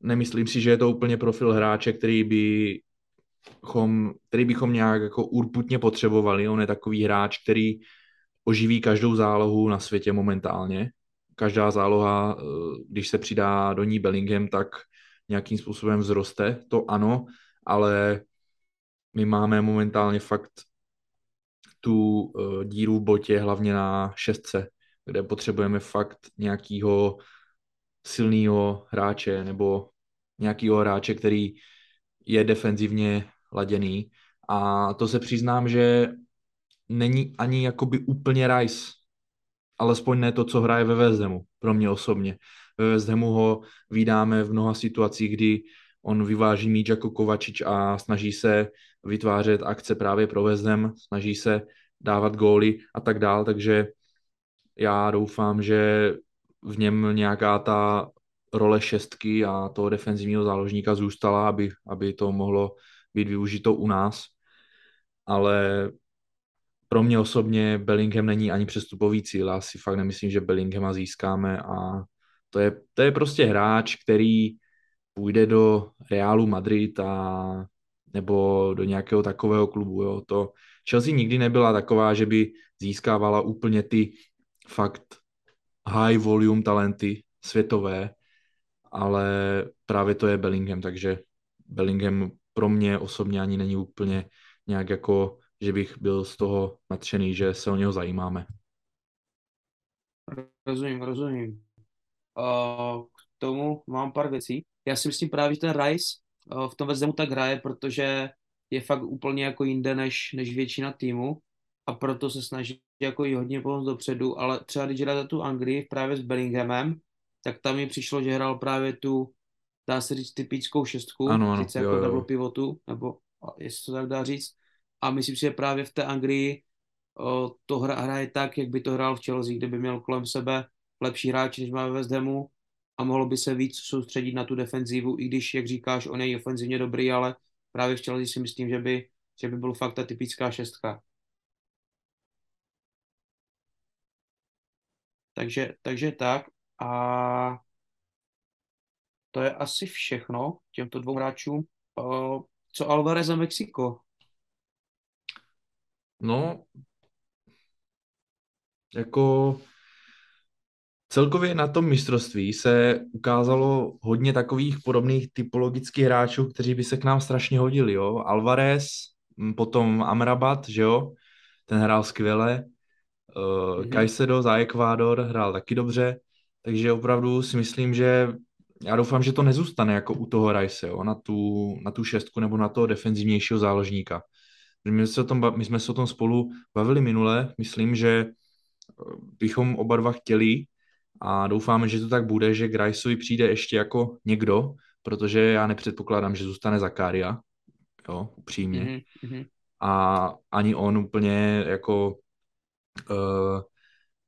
nemyslím si, že je to úplně profil hráče, který, by chom, který bychom nějak jako urputně potřebovali. On je takový hráč, který oživí každou zálohu na světě momentálně. Každá záloha, když se přidá do ní Bellingham, tak nějakým způsobem vzroste, to ano, ale my máme momentálně fakt tu díru v botě, hlavně na šestce, kde potřebujeme fakt nějakého silného hráče nebo nějakého hráče, který je defenzivně laděný. A to se přiznám, že není ani jakoby úplně Rice, alespoň ne to, co hraje ve West Hamu, pro mě osobně. Ve West Hamu ho vídáme v mnoha situacích, kdy on vyváží míč jako Kovačić a snaží se vytvářet akce právě pro West Ham, snaží se dávat góly a tak dál, takže já doufám, že v něm nějaká ta role šestky a toho defenzivního záložníka zůstala, aby, aby to mohlo být využito u nás. Ale pro mě osobně Bellingham není ani přestupový cíl. Já si fakt nemyslím, že Bellinghama získáme a to je, to je prostě hráč, který půjde do Realu Madrid a nebo do nějakého takového klubu. Jo. To Chelsea nikdy nebyla taková, že by získávala úplně ty fakt high volume talenty světové, ale právě to je Bellingham, takže Bellingham pro mě osobně ani není úplně nějak jako, že bych byl z toho nadšený, že se o něho zajímáme. Rozumím, rozumím. Uh, k tomu mám pár věcí. Já si myslím právě, že ten Rice uh, v tom West Hamu tak hraje, protože je fakt úplně jako jinde než, než většina týmu a proto se snaží jako i hodně pomoct dopředu, ale třeba když hrál za tu Anglii právě s Bellinghamem, tak tam mi přišlo, že hrál právě tu, dá se říct, typickou šestku, ano, ano, sice jo, jako double pivotu, nebo jestli to tak dá říct. A myslím si, že právě v té Anglii o, to hra, hraje tak, jak by to hrál v Chelsea, kdyby měl kolem sebe lepší hráči, než má ve West Hamu a mohlo by se víc soustředit na tu defenzivu, i když, jak říkáš, on je ofenzivně dobrý, ale právě v Chelsea si myslím, že by, že by byl fakt ta typická šestka. Takže, takže tak a to je asi všechno těmto dvou hráčům. Co Alvarez a Mexiko? No, jako celkově na tom mistrovství se ukázalo hodně takových podobných typologických hráčů, kteří by se k nám strašně hodili, jo. Alvarez, potom Amrabat, že jo, ten hrál skvěle. Mm-hmm. Caicedo za Ekvádor hrál taky dobře, takže opravdu si myslím, že já doufám, že to nezůstane jako u toho Rice, jo, na tu, na tu šestku nebo na toho defenzivnějšího záložníka. My, se o tom, my jsme se o tom spolu bavili minule, myslím, že bychom oba dva chtěli a doufáme, že to tak bude, že k Riceovi přijde ještě jako někdo, protože já nepředpokládám, že zůstane Zakaria, jo, upřímně. Mm-hmm. A ani on úplně jako Uh,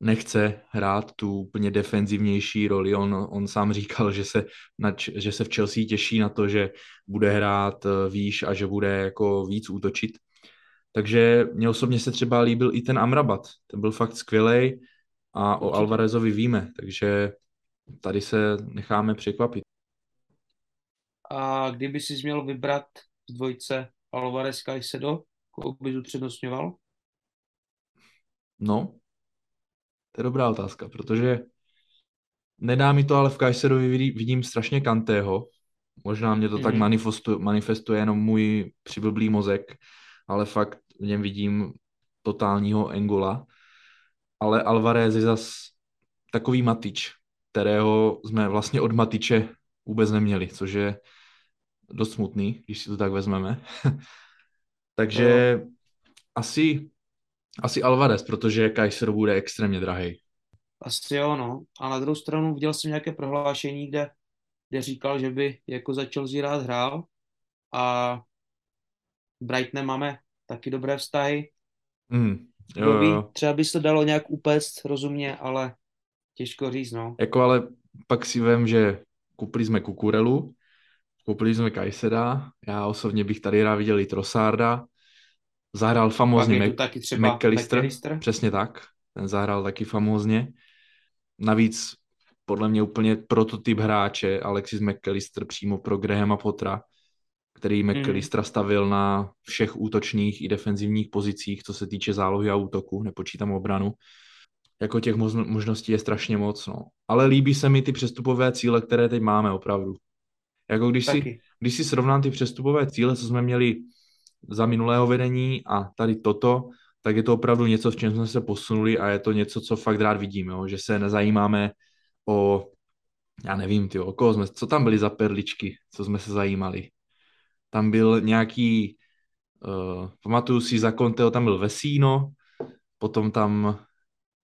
nechce hrát tu úplně defenzivnější roli. On, on sám říkal, že se, na, že se v Chelsea těší na to, že bude hrát výš a že bude jako víc útočit. Takže mě osobně se třeba líbil i ten Amrabat. Ten byl fakt skvělej a o Alvarezovi víme, takže tady se necháme překvapit. A kdyby si měl vybrat z dvojce Alvarez Caicedo, koho bys upřednostňoval? No, to je dobrá otázka, protože nedá mi to, ale v Caicedovi vidím strašně Kantého. Možná mě to mm. tak manifestuje, manifestuje jenom můj přiblblý mozek, ale fakt v něm vidím totálního Engola. Ale Alvarez je zas takový Matič, kterého jsme vlastně od Matiče vůbec neměli, což je dost smutný, když si to tak vezmeme. Takže no. asi... Asi Alvarez, protože Caicedo bude extrémně drahej. Asi jo, no. A na druhou stranu viděl jsem nějaké prohlášení, kde, kde říkal, že by jako za Chelsea rád hrál a Brightonem máme taky dobré vztahy. Mm, jo, jo. Třeba by se dalo nějak upéct, rozumně, ale těžko říct, no. Jako ale pak si vem, že koupili jsme Kukurelu, koupili jsme Caiceda, já osobně bych tady rád viděl i Trossarda. Zahrál famózně Mac- McAllister, přesně tak, ten zahrál taky famózně. Navíc podle mě úplně prototyp hráče Alexis McAllister přímo pro Grahama Pottera, který McAllistera hmm. stavil na všech útočných i defenzivních pozicích, co se týče zálohy a útoku, nepočítám obranu. Jako těch mo- možností je strašně moc, no. Ale líbí se mi ty přestupové cíle, které teď máme opravdu. Jako když, si, když si srovnám ty přestupové cíle, co jsme měli za minulého vedení a tady toto, tak je to opravdu něco, v čem jsme se posunuli a je to něco, co fakt rád vidím, jo? Že se nezajímáme o, já nevím, tyjo, o koho jsme, co tam byly za perličky, co jsme se zajímali. Tam byl nějaký, uh, pamatuju si za Conteo, tam byl Vesino, potom tam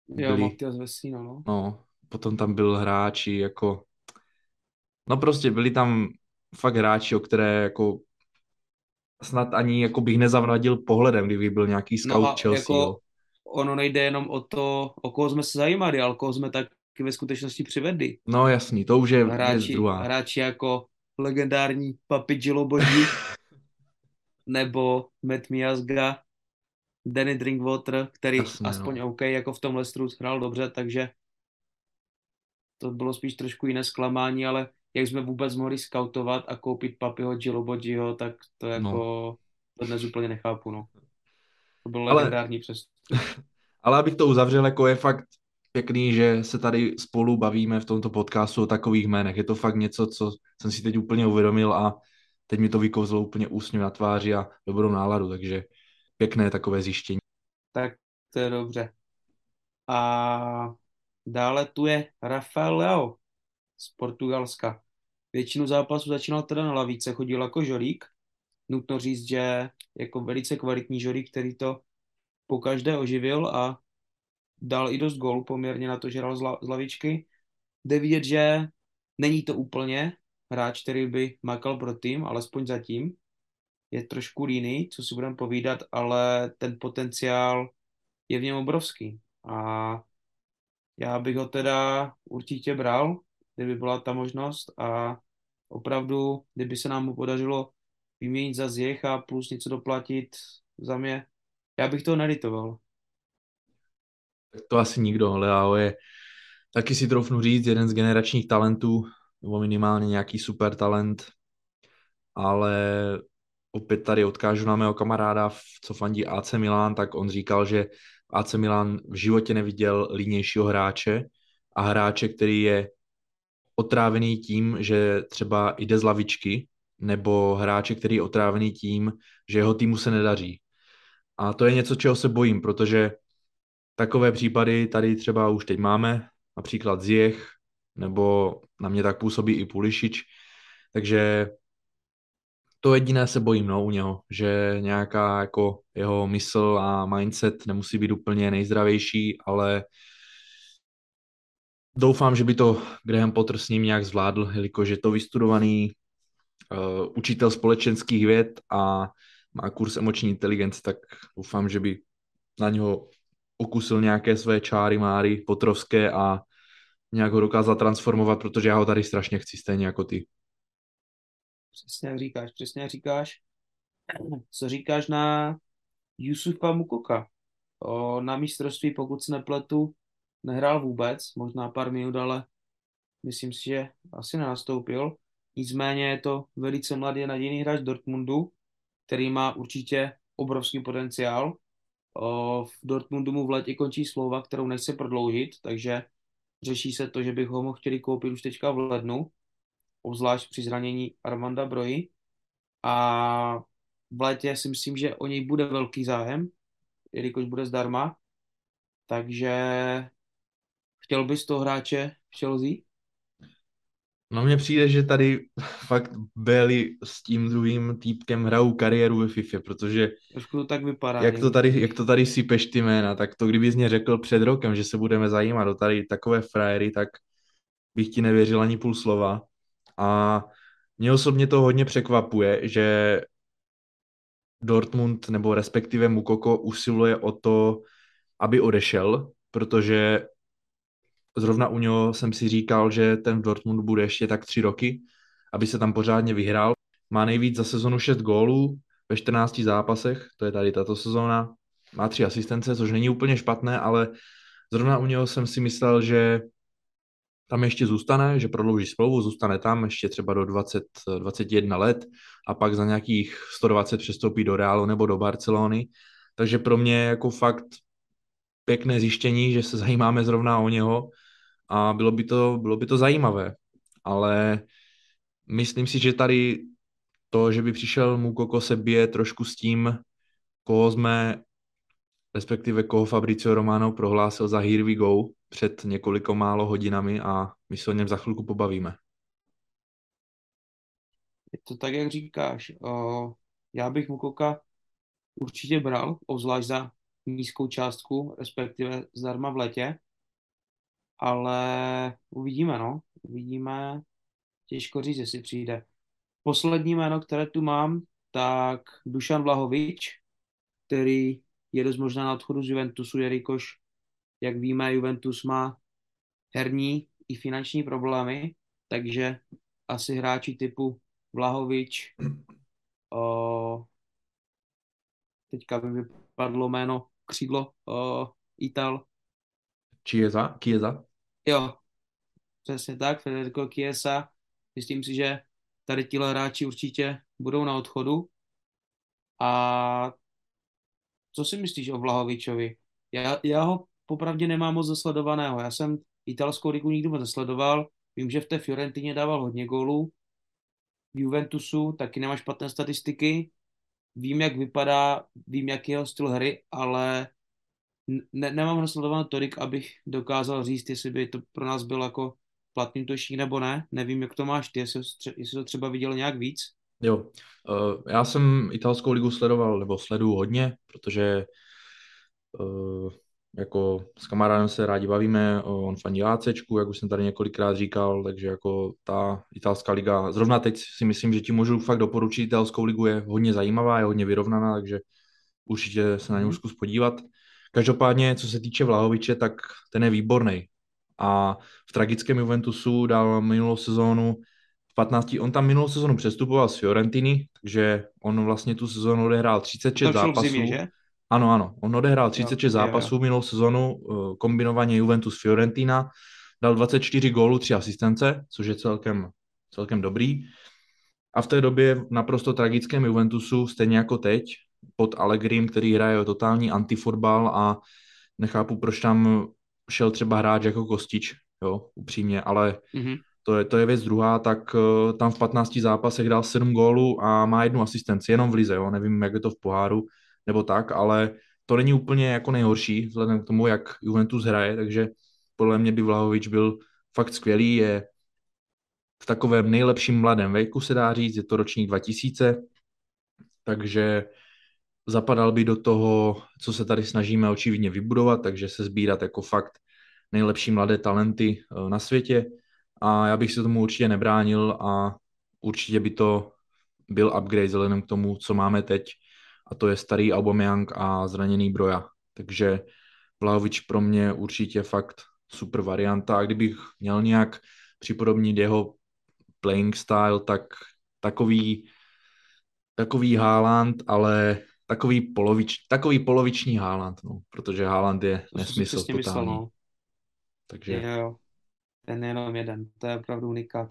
byli, jo, Matias Vesino, no. no, potom tam byl hráči jako, no prostě byli tam fakt hráči, o které jako snad ani jako bych nezavradil pohledem, kdyby byl nějaký scout no Chelsea. Jako, ono nejde jenom o to, o koho jsme se zajímali, ale koho jsme tak ve skutečnosti přivedli. No jasný, to už je hráči, druhá. Hráči jako legendární Papi Džilobodí nebo Matt Miazga, Danny Drinkwater, který jasný, aspoň no. OK, jako v tom Leicesteru hrál dobře, takže to bylo spíš trošku jiné zklamání, ale jak jsme vůbec mohli skautovat a koupit Papiho Džilobodího, tak to jako no. dnes úplně nechápu, no. To bylo ale, legendární přestup. Ale abych to uzavřel, jako je fakt pěkný, že se tady spolu bavíme v tomto podcastu o takových jménech. Je to fakt něco, co jsem si teď úplně uvědomil a teď mi to vykouzlo úplně úsměv na tváři a dobrou náladu, takže pěkné takové zjištění. Tak to je dobře. A dále tu je Rafael Leao z Portugalska. Většinu zápasů začínal teda na lavice, chodil jako žolík. Nutno říct, že jako velice kvalitní žolík, který to pokaždé oživil a dal i dost gólů poměrně na to, že hrál z, la- z lavičky. Jde vidět, že není to úplně hráč, který by makal pro tým, alespoň zatím. Je trošku líný, co si budeme povídat, ale ten potenciál je v něm obrovský. A já bych ho teda určitě bral, kdyby byla ta možnost a opravdu, kdyby se nám podařilo vyměnit za Ziyech a plus něco doplatit za mě, já bych toho nelitoval. Tak to asi nikdo, Leao je, taky si troufnu říct, jeden z generačních talentů, nebo minimálně nějaký super talent, ale opět tady odkážu na mého kamaráda, co fandí A C Milan, tak on říkal, že A C Milan v životě neviděl línějšího hráče a hráče, který je otrávený tím, že třeba jde z lavičky, nebo hráče, který je otrávený tím, že jeho týmu se nedaří. A to je něco, čeho se bojím, protože takové případy tady třeba už teď máme, například Ziyech, nebo na mě tak působí i Pulisic, takže to jediné se bojím no, u něho, že nějaká jako jeho mysl a mindset nemusí být úplně nejzdravější, ale doufám, že by to Graham Potter s ním nějak zvládl, jelikož je to vystudovaný uh, učitel společenských věd a má kurz emoční inteligence, tak doufám, že by na něho okusil nějaké své čáry máry potrovské a nějak ho dokázal transformovat, protože já ho tady strašně chci, stejně jako ty. Přesně jak říkáš, přesně jak říkáš. Co říkáš na Youssoufa Moukoka? O, na mistrovství, pokud se nepletu, nehrál vůbec, možná pár minut, ale myslím si, že asi nenastoupil. Nicméně je to velice mladý nadějný hráč Dortmundu, který má určitě obrovský potenciál. V Dortmundu mu v letě končí slova, kterou nechce prodloužit, takže řeší se to, že bych ho mohl chtěli koupit už teďka v lednu, obzvlášť při zranění Armanda Broji. A v létě si myslím, že o něj bude velký zájem, jelikož bude zdarma. Takže chtěl bys toho hráče v Chelsea? No mně přijde, že tady fakt Bailey s tím druhým týpkem hrajou kariéru ve FIFA, protože trošku to tak vypadá, jak, to tady, jak to tady sypeš ty jména, tak to kdyby jsi mě řekl před rokem, že se budeme zajímat o tady takové frajery, tak bych ti nevěřil ani půl slova. A mě osobně to hodně překvapuje, že Dortmund nebo respektive Moukoko usiluje o to, aby odešel, protože zrovna u něho jsem si říkal, že ten v Dortmundu bude ještě tak tři roky, aby se tam pořádně vyhrál. Má nejvíc za sezonu šest gólů ve čtrnácti zápasech, to je tady tato sezóna. Má tři asistence, což není úplně špatné, ale zrovna u něho jsem si myslel, že tam ještě zůstane, že prodlouží smlouvu, zůstane tam ještě třeba do dvacet, dvacet jedna let a pak za nějakých sto dvacet přestoupí do Realu nebo do Barcelony. Takže pro mě jako fakt pěkné zjištění, že se zajímáme zrovna o něho a bylo by to, bylo by to zajímavé, ale myslím si, že tady to, že by přišel Moukoko, se bije trošku s tím, koho jsme, respektive koho Fabrizio Romano prohlásil za here we go před několiko málo hodinami a my se o něm za chvilku pobavíme. Je to tak, jak říkáš. O, já bych Moukoka určitě bral, obzvlášť za nízkou částku, respektive zdarma v letě, ale uvidíme, no. Uvidíme, těžko říct, jestli přijde. Poslední jméno, které tu mám, tak Dušan Vlahovič, který je dost možná na odchodu z Juventusu, jelikož, jak víme, Juventus má herní i finanční problémy, takže asi hráči typu Vlahovič, o, teďka by vypadlo jméno křídlo o, Ital. Chiesa? Chiesa? Jo, přesně tak, Federico Chiesa. Myslím si, že tady tíhle hráči určitě budou na odchodu. A co si myslíš o Vlahovičovi? Já, já ho popravdě nemám moc zasledovaného. Já jsem italskou ligu nikdy moc zasledoval. Vím, že v té Fiorentině dával hodně gólů. V Juventusu taky nemá špatné statistiky. Vím, jak vypadá, vím, jak je jeho styl hry, ale ne- nemám ho sledovaný tolik, abych dokázal říct, jestli by to pro nás byl jako platný útočník nebo ne. Nevím, jak to máš ty, jestli, jestli to třeba viděl nějak víc. Jo, já jsem italskou ligu sledoval, nebo sleduju hodně, protože jako s kamarádem se rádi bavíme, on fandí ACčku, jak už jsem tady několikrát říkal, takže jako ta italská liga, zrovna teď si myslím, že ti můžu fakt doporučit italskou ligu, je hodně zajímavá, je hodně vyrovnaná, takže určitě se na něj zkus podívat. Každopádně, co se týče Vlahoviče, tak ten je výborný. A v tragickém Juventusu dal minulou sezónu patnáct on tam minulou sezónu přestupoval z Fiorentiny, takže on vlastně tu sezónu odehrál třicet šest zápasů. Zimě, ano, ano, on odehrál třicet šest jo, zápasů jo. Minulou sezónu, kombinovaně Juventus Fiorentina, dal dvacet čtyři gólů, tři asistence, což je celkem, celkem dobrý. A v té době naprosto tragickém Juventusu, stejně jako teď, pod Allegrim, který hraje totální antifotbal a nechápu, proč tam šel třeba hráč jako Kostič, jo, upřímně, ale mm-hmm. to, je, to je věc druhá, tak uh, tam v patnácti zápasech dal sedm gólů a má jednu asistenci, jenom v lize, jo, nevím, jak je to v poháru, nebo tak, ale to není úplně jako nejhorší, vzhledem k tomu, jak Juventus hraje, takže podle mě by Vlahovič byl fakt skvělý, je v takovém nejlepším mladém věku, se dá říct, je to ročník dva tisíce, takže zapadal by do toho, co se tady snažíme očividně vybudovat, takže se sbírat jako fakt nejlepší mladé talenty na světě a já bych se tomu určitě nebránil a určitě by to byl upgrade vzhledem k tomu, co máme teď a to je starý Aubameyang a zraněný Broja. Takže Vlahovič pro mě určitě fakt super varianta a kdybych měl nějak připodobnit jeho playing style, tak takový, takový Haaland, ale Takový, polovič, takový poloviční Haaland, no, protože Haaland je nesmysl totální. Myslel, no. Takže... Jo, ten je jenom jeden, to je opravdu unikát.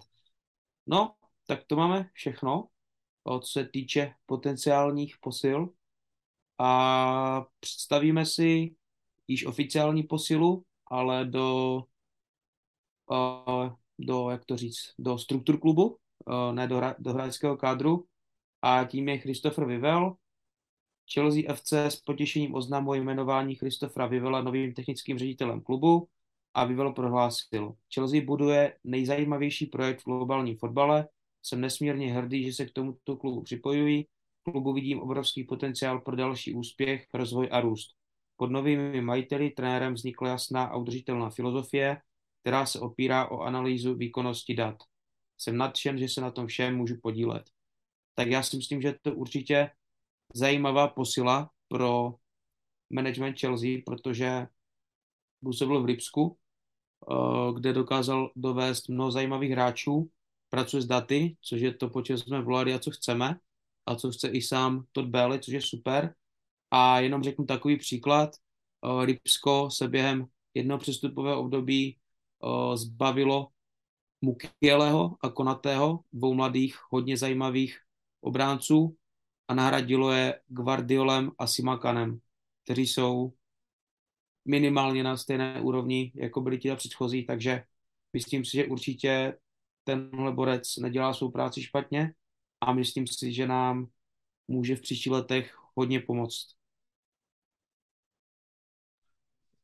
No, tak to máme všechno, co se týče potenciálních posil a představíme si již oficiální posilu, ale do, do jak to říct, do struktur klubu, ne do, do hráčského kádru a tím je Christopher Vivell. Chelsea ef cé s potěšením oznamuje jmenování Christophera Vivella novým technickým ředitelem klubu a Vivell prohlásil. Chelsea buduje nejzajímavější projekt v globálním fotbale. Jsem nesmírně hrdý, že se k tomuto klubu připojují. V klubu vidím obrovský potenciál pro další úspěch, rozvoj a růst. Pod novými majiteli trenérem vznikla jasná a udržitelná filozofie, která se opírá o analýzu výkonnosti dat. Jsem nadšen, že se na tom všem můžu podílet. Tak já si myslím, že to určitě zajímavá posila pro management Chelsea, protože působil v Lipsku, kde dokázal dovést mnoho zajímavých hráčů, pracuje s daty, což je to, po čem jsme volali a co chceme, a co chce i sám Todd Bailey, což je super. A jenom řeknu takový příklad. Lipsko se během jednoho přestupového období zbavilo Mukieleho a Konatého, dvou mladých, hodně zajímavých obránců, a nahradilo je Gvardiolem a Simakanem, kteří jsou minimálně na stejné úrovni, jako byli ti předchozí, takže myslím si, že určitě tenhle borec nedělá svou práci špatně a myslím si, že nám může v příštích letech hodně pomoct.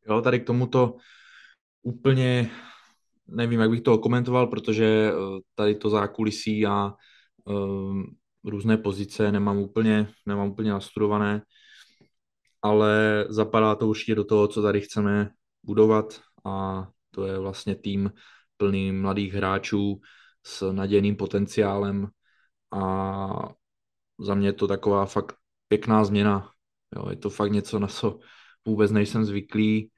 Jo, tady k tomuto úplně nevím, jak bych to komentoval, protože tady to zákulisí a um, různé pozice, nemám úplně, nemám úplně nastudované, ale zapadá to určitě do toho, co tady chceme budovat a to je vlastně tým plný mladých hráčů s nadějným potenciálem a za mě je to taková fakt pěkná změna, Jo, je to fakt něco, na co vůbec nejsem zvyklý.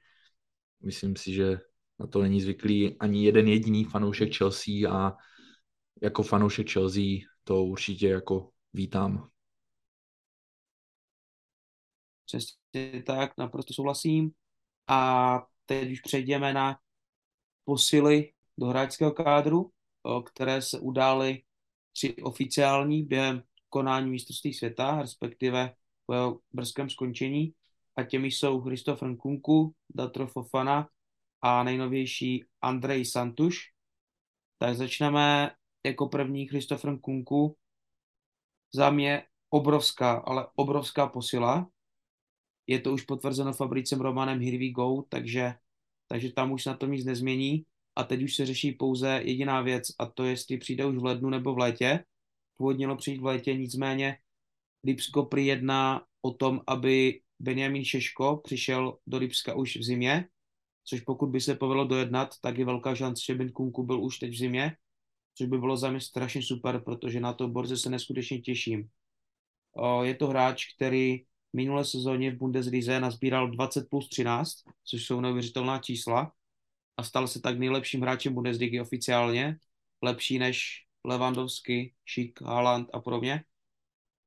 Myslím si, že na to není zvyklý ani jeden jediný fanoušek Chelsea a jako fanoušek Chelsea to určitě jako vítám. Přesně tak, naprosto souhlasím. A teď už přejdeme na posily do hráčského kádru, které se udály tři oficiální během konání mistrovství světa, respektive po jeho brzkém skončení. A těmi jsou Christopher Nkunku, Datro Fofana a nejnovější Andrej Santuš. Tak začneme jako první Christopher Nkunku. Za mě obrovská, ale obrovská posila. Je to už potvrzeno Fabricem Romanem Here we go, takže, takže tam už na tom nic nezmění. A teď už se řeší pouze jediná věc, a to jestli přijde už v lednu nebo v létě. Původně mělo přijít v létě, nicméně Lipsko prý jedná o tom, aby Benjamin Šeško přišel do Lipska už v zimě, což pokud by se povedlo dojednat, tak je velká šance, že Nkunku byl už teď v zimě, což by bylo za mě strašně super, protože na to borze se neskutečně těším. Je to hráč, který v minulé sezóně v Bundeslize nazbíral dvacet plus třináct, což jsou neuvěřitelná čísla, a stal se tak nejlepším hráčem Bundesligy oficiálně, lepší než Lewandowski, Schick, Haaland a podobně.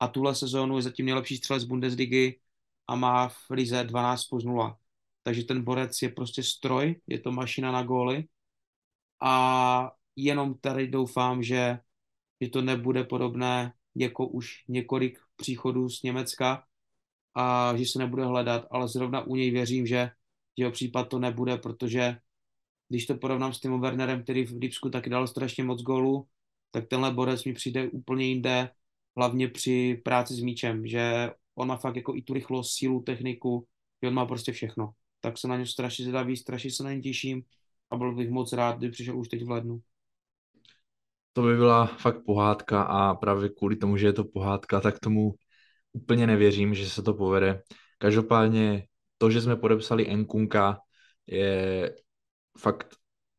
A tuhle sezónu je zatím nejlepší střelec Bundesligy a má v lize dvanáct plus nula. Takže ten borec je prostě stroj, je to mašina na góly. A jenom tady doufám, že, že to nebude podobné jako už několik příchodů z Německa a že se nebude hledat, ale zrovna u něj věřím, že jeho případ to nebude, protože když to porovnám s Timem Wernerem, který v Lipsku taky dal strašně moc gólů, tak tenhle borec mi přijde úplně jinde, hlavně při práci s míčem, že on má fakt jako i tu rychlost, sílu, techniku, že on má prostě všechno. Tak se na něj strašně zadaví, strašně se na něj těším a byl bych moc rád, kdyby přišel už teď v lednu. To by byla fakt pohádka a právě kvůli tomu, že je to pohádka, tak tomu úplně nevěřím, že se to povede. Každopádně to, že jsme podepsali Nkunka, je fakt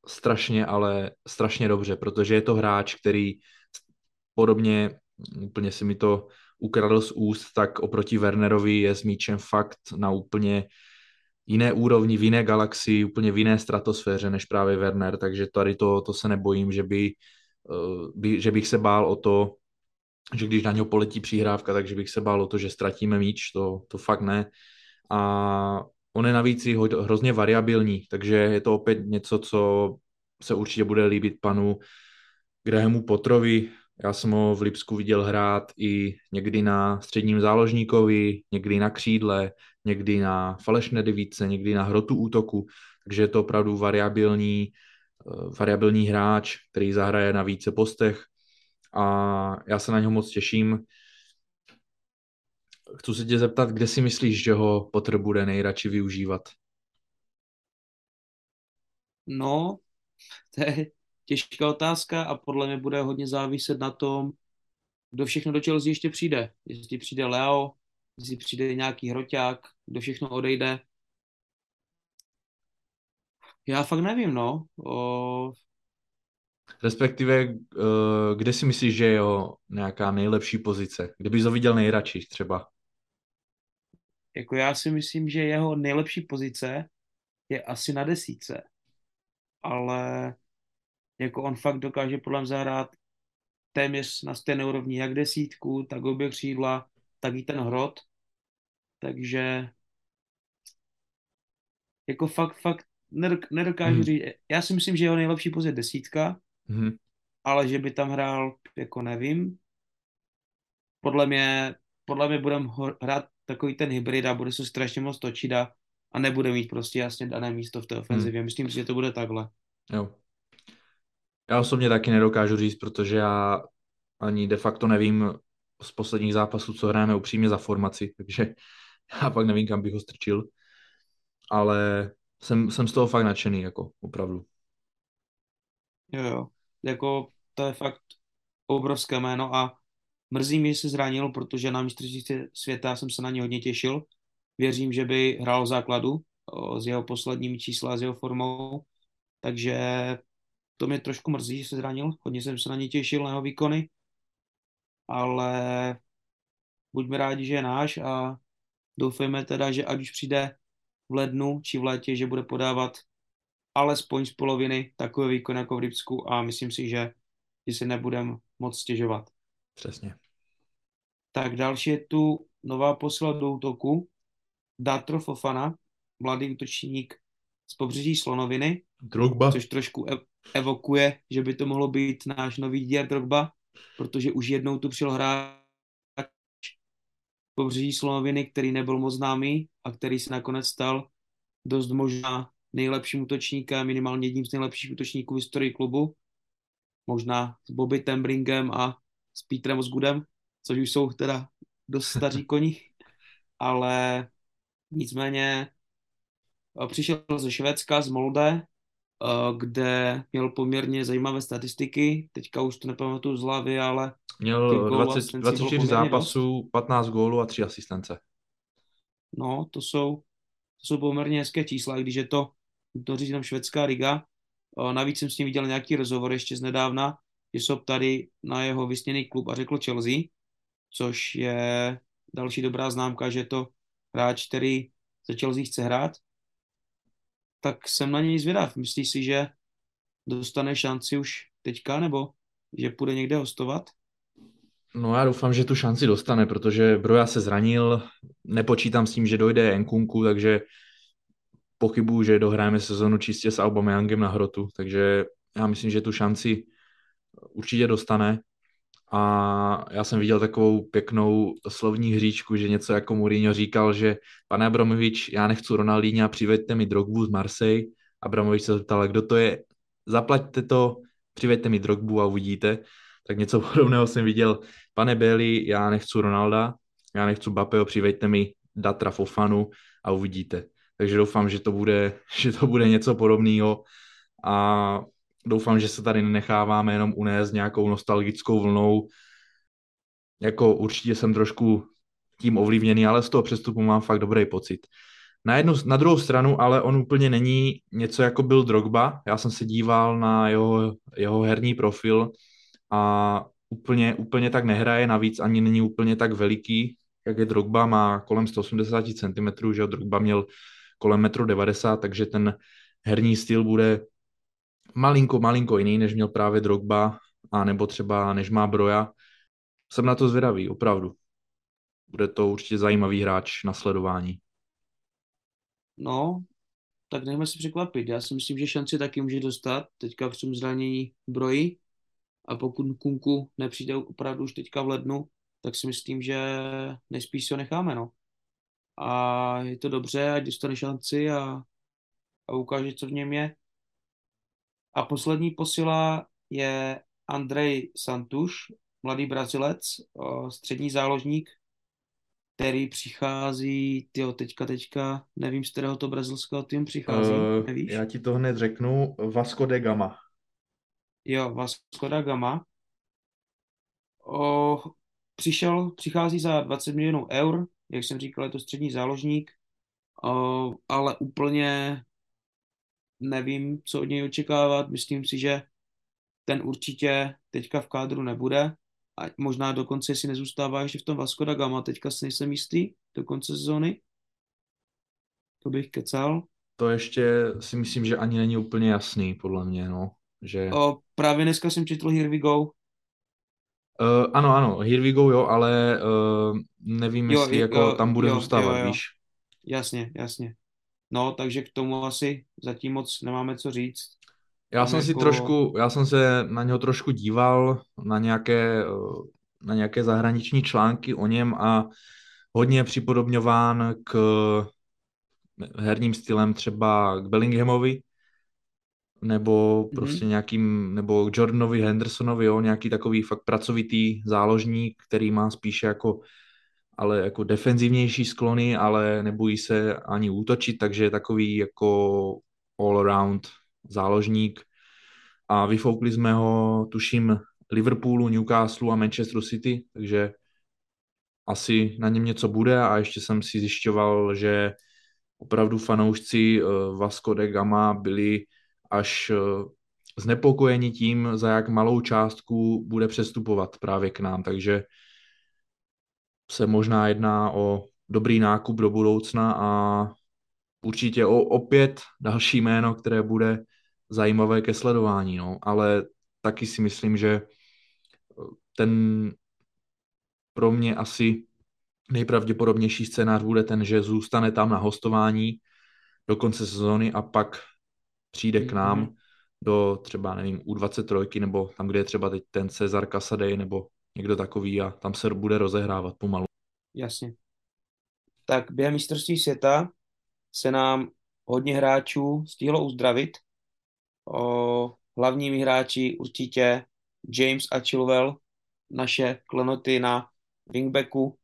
strašně, ale strašně dobře, protože je to hráč, který podobně, úplně si mi to ukradl z úst, tak oproti Wernerovi je s míčem fakt na úplně jiné úrovni, v jiné galaxii, úplně v jiné stratosféře než právě Werner, takže tady to, to se nebojím, že, by, by, že bych se bál o to, že když na něho poletí přihrávka, takže bych se bál o to, že ztratíme míč, to, to fakt ne. A on je navíc hrozně variabilní, takže je to opět něco, co se určitě bude líbit panu Grahamu Potterovi. Já jsem ho v Lipsku viděl hrát i někdy na středním záložníkovi, někdy na křídle, někdy na falešné devíce, někdy na hrotu útoku, takže je to opravdu variabilní, variabilní hráč, který zahraje na více postech a já se na něho moc těším. Chci se tě zeptat, kde si myslíš, že ho Potter bude nejradši využívat? No, to je těžká otázka a podle mě bude hodně záviset na tom, kdo všechno do Chelsea ještě přijde. Jestli přijde Leo, jestli přijde nějaký hroťák, kdo všechno odejde. Já fakt nevím, no. O... Respektive, kde si myslíš, že je jeho nějaká nejlepší pozice? Kde bys ho viděl nejradši třeba? Jako já si myslím, že jeho nejlepší pozice je asi na desíce. Ale jako on fakt dokáže podle mě zahrát téměř na stejné úrovni jak desítku, tak obě křídla, tak i ten hrot. Takže jako fakt, fakt nedokážu hmm. říct. Já si myslím, že jeho nejlepší pozice je desítka, Hmm. ale že by tam hrál, jako nevím. Podle mě, podle mě budeme hrát takový ten hybrid a bude se strašně moc točit a, a nebude mít prostě jasně dané místo v té ofenzivě. Hmm. Myslím si, že to bude takhle. Jo. Já osobně taky nedokážu říct, protože já ani de facto nevím z posledních zápasů, co hráme upřímně za formaci, takže já pak nevím, kam bych ho strčil. Ale jsem, jsem z toho fakt nadšený, jako opravdu. Jo, jo. Jako to je fakt obrovské jméno a mrzí mě, že se zranil, protože na mistrovství světa jsem se na ně hodně těšil. Věřím, že by hrál v základu z jeho posledními čísla, s jeho formou, takže to mě trošku mrzí, že se zranil. Hodně jsem se na ně těšil, na jeho výkony, ale buďme rádi, že je náš a Doufejme teda, že ať už přijde v lednu či v létě, že bude podávat alespoň z poloviny takové výkon jako v Lipsku a myslím si, že, že se nebudeme moc stěžovat. Přesně. Tak další je tu nová posila do útoku. Datro Fofana, mladý útočník z pobřeží Slonoviny. Drogba. Což trošku ev- evokuje, že by to mohlo být náš nový Dier Drogba, protože už jednou tu přijel hráč pobřeží Slonoviny, který nebyl moc známý a který se nakonec stal dost možná nejlepším útočníkem, minimálně jedním z nejlepších útočníků v historii klubu. Možná s Bobby Tambringem a s Petrem Osgoodem, což už jsou teda dost staří koni, ale nicméně přišel ze Švédska, z Molde, kde měl poměrně zajímavé statistiky. Teďka už to nepamatuju z hlavy, ale... Měl dvacet, dvacet čtyři zápasů, dost. patnáct gólů a tři asistence. No, to jsou, to jsou poměrně hezké čísla, když je to, to říct jenom švédská liga. Navíc jsem s ním viděl nějaký rozhovor ještě z nedávna, že jsou tady na jeho vysněný klub a řekl Chelsea, což je další dobrá známka, že je to hráč, který za Chelsea chce hrát. Tak jsem na něj zvědav. Myslíš si, že dostane šanci už teďka, nebo že půjde někde hostovat? No já doufám, že tu šanci dostane, protože Broja se zranil, nepočítám s tím, že dojde Nkunku, takže pochybuju, že dohráme sezonu čistě s Aubameyangem na hrotu, takže já myslím, že tu šanci určitě dostane. A já jsem viděl takovou pěknou slovní hříčku, že něco jako Mourinho říkal, že pane Abramovič, já nechci Ronaldinha, přiveďte mi Drogbu z Marseille. Abramovič se zeptal, kdo to je, zaplaťte to, přiveďte mi Drogbu a uvidíte. Tak něco podobného jsem viděl, pane Beli, já nechci Ronalda, já nechci Bapeo, přiveďte mi Datra Fofanu a uvidíte. Takže doufám, že to bude, že to bude něco podobného a doufám, že se tady nenecháváme jenom unést nějakou nostalgickou vlnou. Jako určitě jsem trošku tím ovlivněný, ale z toho přestupu mám fakt dobrý pocit. Na, jednu, na druhou stranu, ale on úplně není něco jako byl Drogba. Já jsem se díval na jeho, jeho herní profil a úplně, úplně tak nehraje, navíc ani není úplně tak veliký, jak je Drogba, má kolem sto osmdesát centimetrů, že Drogba měl kolem metr devadesát, takže ten herní styl bude malinko, malinko jiný, než měl právě Drogba, a nebo třeba než má Broja. Jsem na to zvědavý, opravdu. Bude to určitě zajímavý hráč na sledování. No, tak nechme se překvapit. Já si myslím, že šanci taky může dostat teďka v tom zranění Broji a pokud Nkunku nepřijde opravdu už teďka v lednu, tak si myslím, že nejspíš si ho necháme, no. A je to dobře, ať dostane šanci a, a ukáže, co v něm je. A poslední posila je Andrej Santuš, mladý Brazilec, střední záložník, který přichází, tyjo, teďka, teďka, nevím, z kterého to brazilského týmu přichází, uh, nevíš? Já ti to hned řeknu, Vasco da Gama. Jo, Vasco da Gama. O, přišel, přichází za dvacet milionů eur, jak jsem říkal, je to střední záložník, o, ale úplně... Nevím, co od něj očekávat. Myslím si, že ten určitě teďka v kádru nebude. A možná dokonce, jestli nezůstává ještě v tom Vasco da Gama, teďka si nejsem jistý do konce sezóny. To bych kecal. To ještě si myslím, že ani není úplně jasný, podle mě. No. Že... O, právě dneska jsem četl Here We Go. Uh, ano, ano, Here We Go, jo, ale uh, nevím, jo, jestli jo, jako tam bude jo, zůstávat, jo, jo. Víš. Jasně, jasně. No, takže k tomu asi zatím moc nemáme co říct. Já jsem, jako... si trošku, já jsem se na něho trošku díval, na nějaké, na nějaké zahraniční články o něm a hodně připodobňován k herním stylem třeba k Bellinghamovi nebo prostě mm-hmm. nějakým, nebo k Jordanovi Hendersonovi, jo, nějaký takový fakt pracovitý záložník, který má spíše jako ale jako defenzivnější sklony, ale nebojí se ani útočit, takže je takový jako all-around záložník. A vyfoukli jsme ho, tuším, Liverpoolu, Newcastlu a Manchesteru City, takže asi na něm něco bude a ještě jsem si zjišťoval, že opravdu fanoušci Vasco da Gama byli až znepokojeni tím, za jak malou částku bude přestupovat právě k nám, takže se možná jedná o dobrý nákup do budoucna a určitě o, opět další jméno, které bude zajímavé ke sledování, no. Ale taky si myslím, že ten pro mě asi nejpravděpodobnější scénář bude ten, že zůstane tam na hostování do konce sezóny a pak přijde k nám do třeba, nevím, U dvacet tři nebo tam, kde je třeba teď ten Cesar Casadei nebo někdo takový a tam se bude rozehrávat pomalu. Jasně. Tak během mistrovství světa se nám hodně hráčů stihlo uzdravit. O, hlavními hráči určitě James a Chilwell, naše klenoty na wingbacku,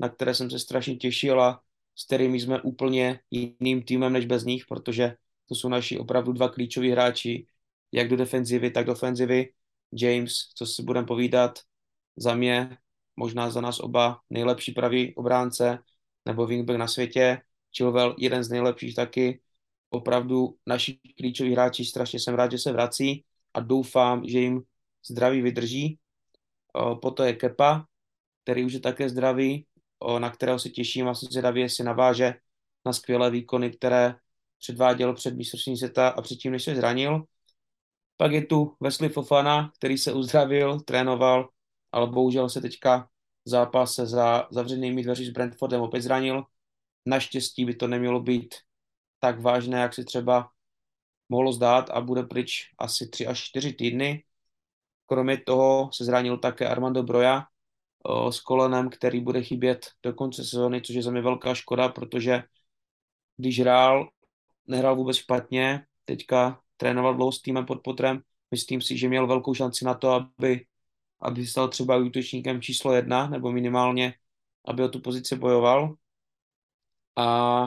na které jsem se strašně těšil a s kterými jsme úplně jiným týmem než bez nich, protože to jsou naši opravdu dva klíčoví hráči, jak do defenzivy, tak do ofenzivy. James, co si budeme povídat, za mě, možná za nás oba, nejlepší pravý obránce nebo wingback na světě. Chilwell, jeden z nejlepších taky. Opravdu naši klíčoví hráči, strašně jsem rád, že se vrací a doufám, že jim zdraví vydrží. Potom je Kepa, který už je také zdravý, na kterého se těším a jsem zvědavý, jestli naváže na skvělé výkony, které předváděl před mistrovstvím světa a předtím, než se zranil. Pak je tu Wesley Fofana, který se uzdravil, trénoval, ale bohužel se teďka v zápase za zavřenými dveří s Brentfordem opět zranil. Naštěstí by to nemělo být tak vážné, jak se třeba mohlo zdát a bude pryč asi tři až čtyři týdny. Kromě toho se zranil také Armando Broja o, s kolenem, který bude chybět do konce sezóny, což je za mě velká škoda, protože když hrál, nehrál vůbec špatně, teďka trénoval dlouho s týmem pod potrem, myslím si, že měl velkou šanci na to, aby, aby stal třeba útočníkem číslo jedna, nebo minimálně, aby o tu pozici bojoval. A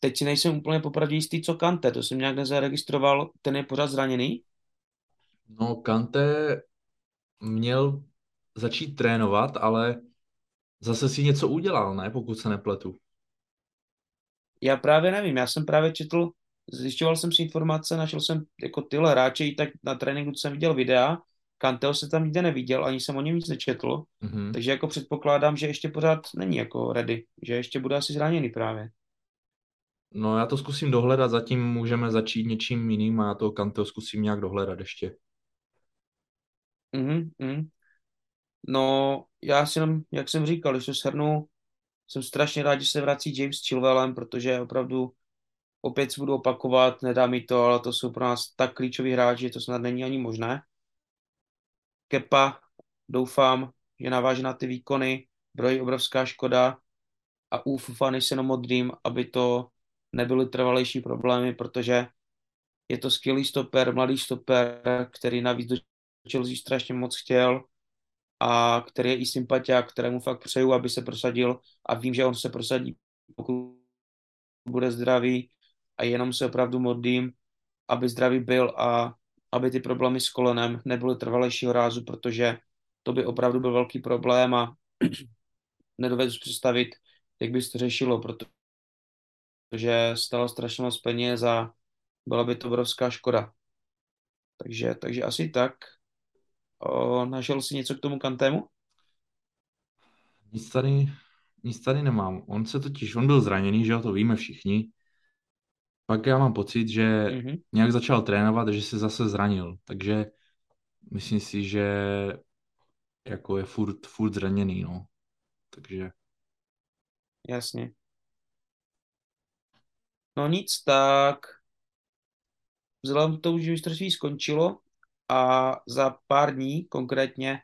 teď si nejsem úplně popravdě jistý, co Kante, to jsem nějak nezaregistroval, ten je pořád zraněný? No, Kante měl začít trénovat, ale zase si něco udělal, ne, pokud se nepletu. Já právě nevím, já jsem právě četl, zjišťoval jsem si informace, našel jsem jako tyhle hráče, i tak na tréninku jsem viděl videa, Kanteho se tam nikde neviděl, ani jsem o něm nic nečetl, mm-hmm. takže jako předpokládám, že ještě pořád není jako ready, že ještě bude asi zraněný právě. No, já to zkusím dohledat, zatím můžeme začít něčím jiným a já toho Kanteho zkusím nějak dohledat ještě. Mm-hmm. No, já jsem, jak jsem říkal, když to shrnu, jsem strašně rád, že se vrací James s Chilwellem, protože opravdu opět se budu opakovat, nedá mi to, ale to jsou pro nás tak klíčoví hráči, že to snad není ani možné. Kepa, doufám, že naváží na ty výkony, brojí obrovská škoda a u Fofany se jenom modlím, aby to nebyly trvalejší problémy, protože je to skvělý stoper, mladý stoper, který navíc do Chelsea strašně moc chtěl a který je i sympatiák, kterému fakt přeju, aby se prosadil a vím, že on se prosadí, pokud bude zdravý a jenom se opravdu modlím, aby zdravý byl a aby ty problémy s kolenem nebyly trvalejšího rázu, protože to by opravdu byl velký problém a nedovedu si představit, jak by se to řešilo, protože stalo strašně moc peněz a byla by to obrovská škoda. Takže, takže asi tak. O, našel jsi něco k tomu Kantému? Nic tady, nic tady nemám. On se totiž, on byl zraněný, že jo, to víme všichni. Pak já mám pocit, že mm-hmm. nějak začal trénovat, že se zase zranil. Takže myslím si, že jako je furt, furt zraněný, no. Takže. Jasně. No nic, tak vzhledem k tomu, že mistrovství skončilo a za pár dní, konkrétně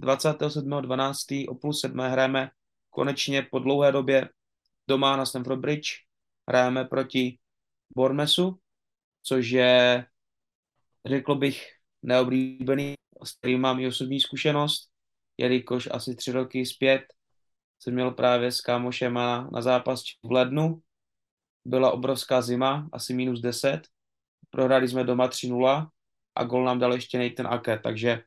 dvacátého sedmého prosince o půl sedmé hrajeme konečně po dlouhé době doma na Stamford Bridge. Hrajeme proti Bournemouthu, což je, řekl bych, neoblíbený, s kterým mám i osobní zkušenost, jelikož asi tři roky zpět jsem měl právě s kámošem na, na zápas v lednu. Byla obrovská zima, asi minus deset. Prohráli jsme doma tři nula a gol nám dal ještě Nathan Ake, takže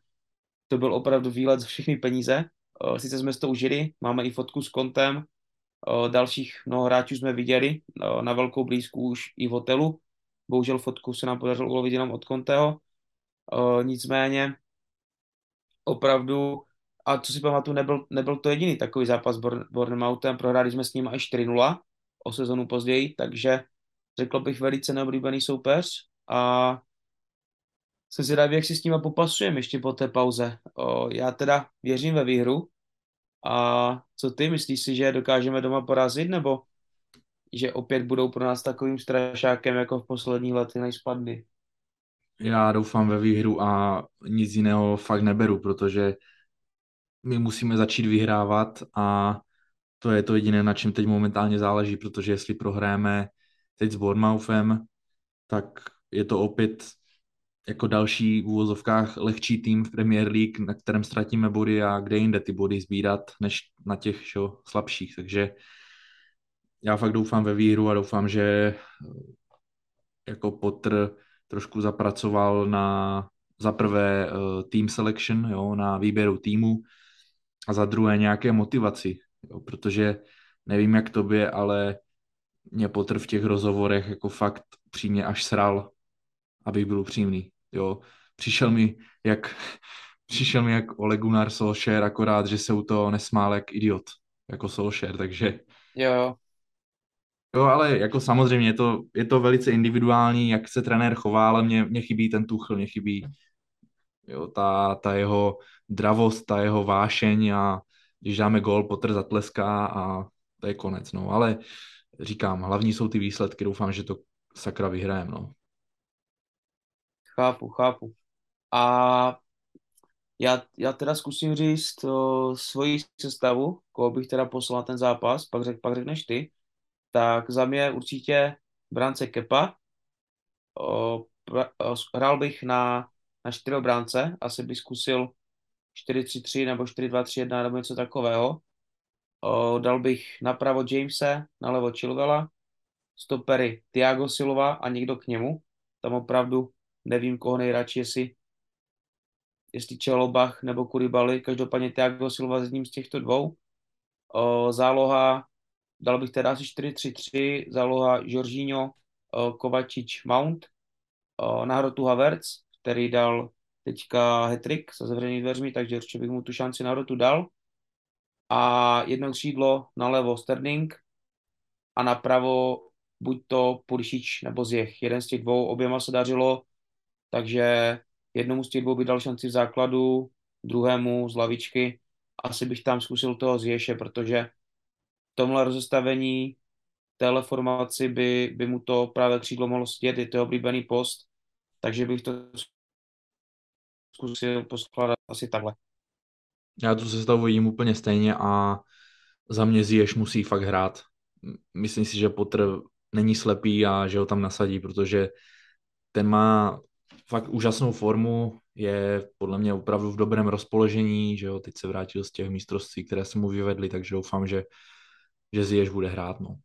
to byl opravdu výlet za všechny peníze. Sice jsme to užili, máme i fotku s kontem, dalších mnoho hráčů jsme viděli na velkou blízku už i v hotelu. Bohužel fotku se nám podařilo ulovit jenom od Conteho. Nicméně opravdu a co si pamatuju, nebyl, nebyl to jediný takový zápas s Bournemouthem, prohráli jsme s ním až tři nula o sezonu později, takže řekl bych velice neoblíbený soupeř a jsem zvědavý, jak si s nima popasujeme ještě po té pauze. O, já teda věřím ve výhru a co ty, myslíš si, že dokážeme doma porazit, nebo že opět budou pro nás takovým strašákem jako v posledních letech nejspadný? Já doufám ve výhru a nic jiného fakt neberu, protože my musíme začít vyhrávat a to je to jediné, na čem teď momentálně záleží, protože jestli prohráme teď s Bournemouthem, tak je to opět jako další v uvozovkách lehčí tým v Premier League, na kterém ztratíme body a kde jinde ty body sbírat, než na těch šo, slabších. Takže já fakt doufám ve výhru a doufám, že jako Potter trošku zapracoval na za prvé team selection, jo, na výběru týmu a za druhé nějaké motivaci, jo, protože nevím jak tobě, ale mě Potter v těch rozhovorech jako fakt přímě až sral, abych byl upřímný, jo. Přišel mi jak, přišel mi jak Ole Gunnar Solskjaer, akorát, že se u toho nesmál jak idiot, jako Solskjaer, takže... Jo. Jo, ale jako samozřejmě je to, je to velice individuální, jak se trenér chová, ale mě, mě chybí ten Tuchl, mě chybí jo, ta, ta jeho dravost, ta jeho vášeň a když dáme gól, Potter zatleská a to je konec, no. Ale říkám, hlavní jsou ty výsledky, doufám, že to sakra vyhrajeme, no. Chápu, chápu. A já, já teda zkusím říct o, svoji sestavu, koho bych teda poslal ten zápas, pak, řek, pak řekneš ty. Tak za mě určitě bránce Kepa. O, pra, o, hrál bych na, na čtyři bránce, asi bych zkusil čtyři tři tři nebo čtyři dva tři jedna nebo něco takového. O, dal bych napravo Jamese, nalevo Chilwella, stopery Thiago Silva a někdo k němu. Tam opravdu nevím, koho nejradši, jestli, jestli Čelobach nebo Koulibaly, každopádně Thiago Silva s ním z těchto dvou. O, záloha, dal bych teda asi čtyři tři tři, záloha Jorginho, Kovačić, Mount, o, na hrotu Havertz, který dal teďka hat-trick se zavřenými dveřmi, takže určitě bych mu tu šanci na hrotu dal. A jedno křídlo nalevo Sterling a napravo buď to Pulisic nebo Ziyech. Jeden z těch dvou, oběma se dařilo. Takže jednomu z těch dvou by dal šanci v základu, druhému z lavičky. Asi bych tam zkusil toho Ziyeche, protože v tomhle rozestavení téhle formaci by, by mu to právě křídlo mohlo sedět, je to oblíbený post, takže bych to zkusil poskládat asi takhle. Já tu sestavu vidím úplně stejně a za mě Ziyeche musí fakt hrát. Myslím si, že Potter není slepý a že ho tam nasadí, protože ten má fakt úžasnou formu, je podle mě opravdu v dobrém rozpoložení, že jo, teď se vrátil z těch mistrovství, které se mu vyvedly, takže doufám, že, že Ziyech bude hrát, no.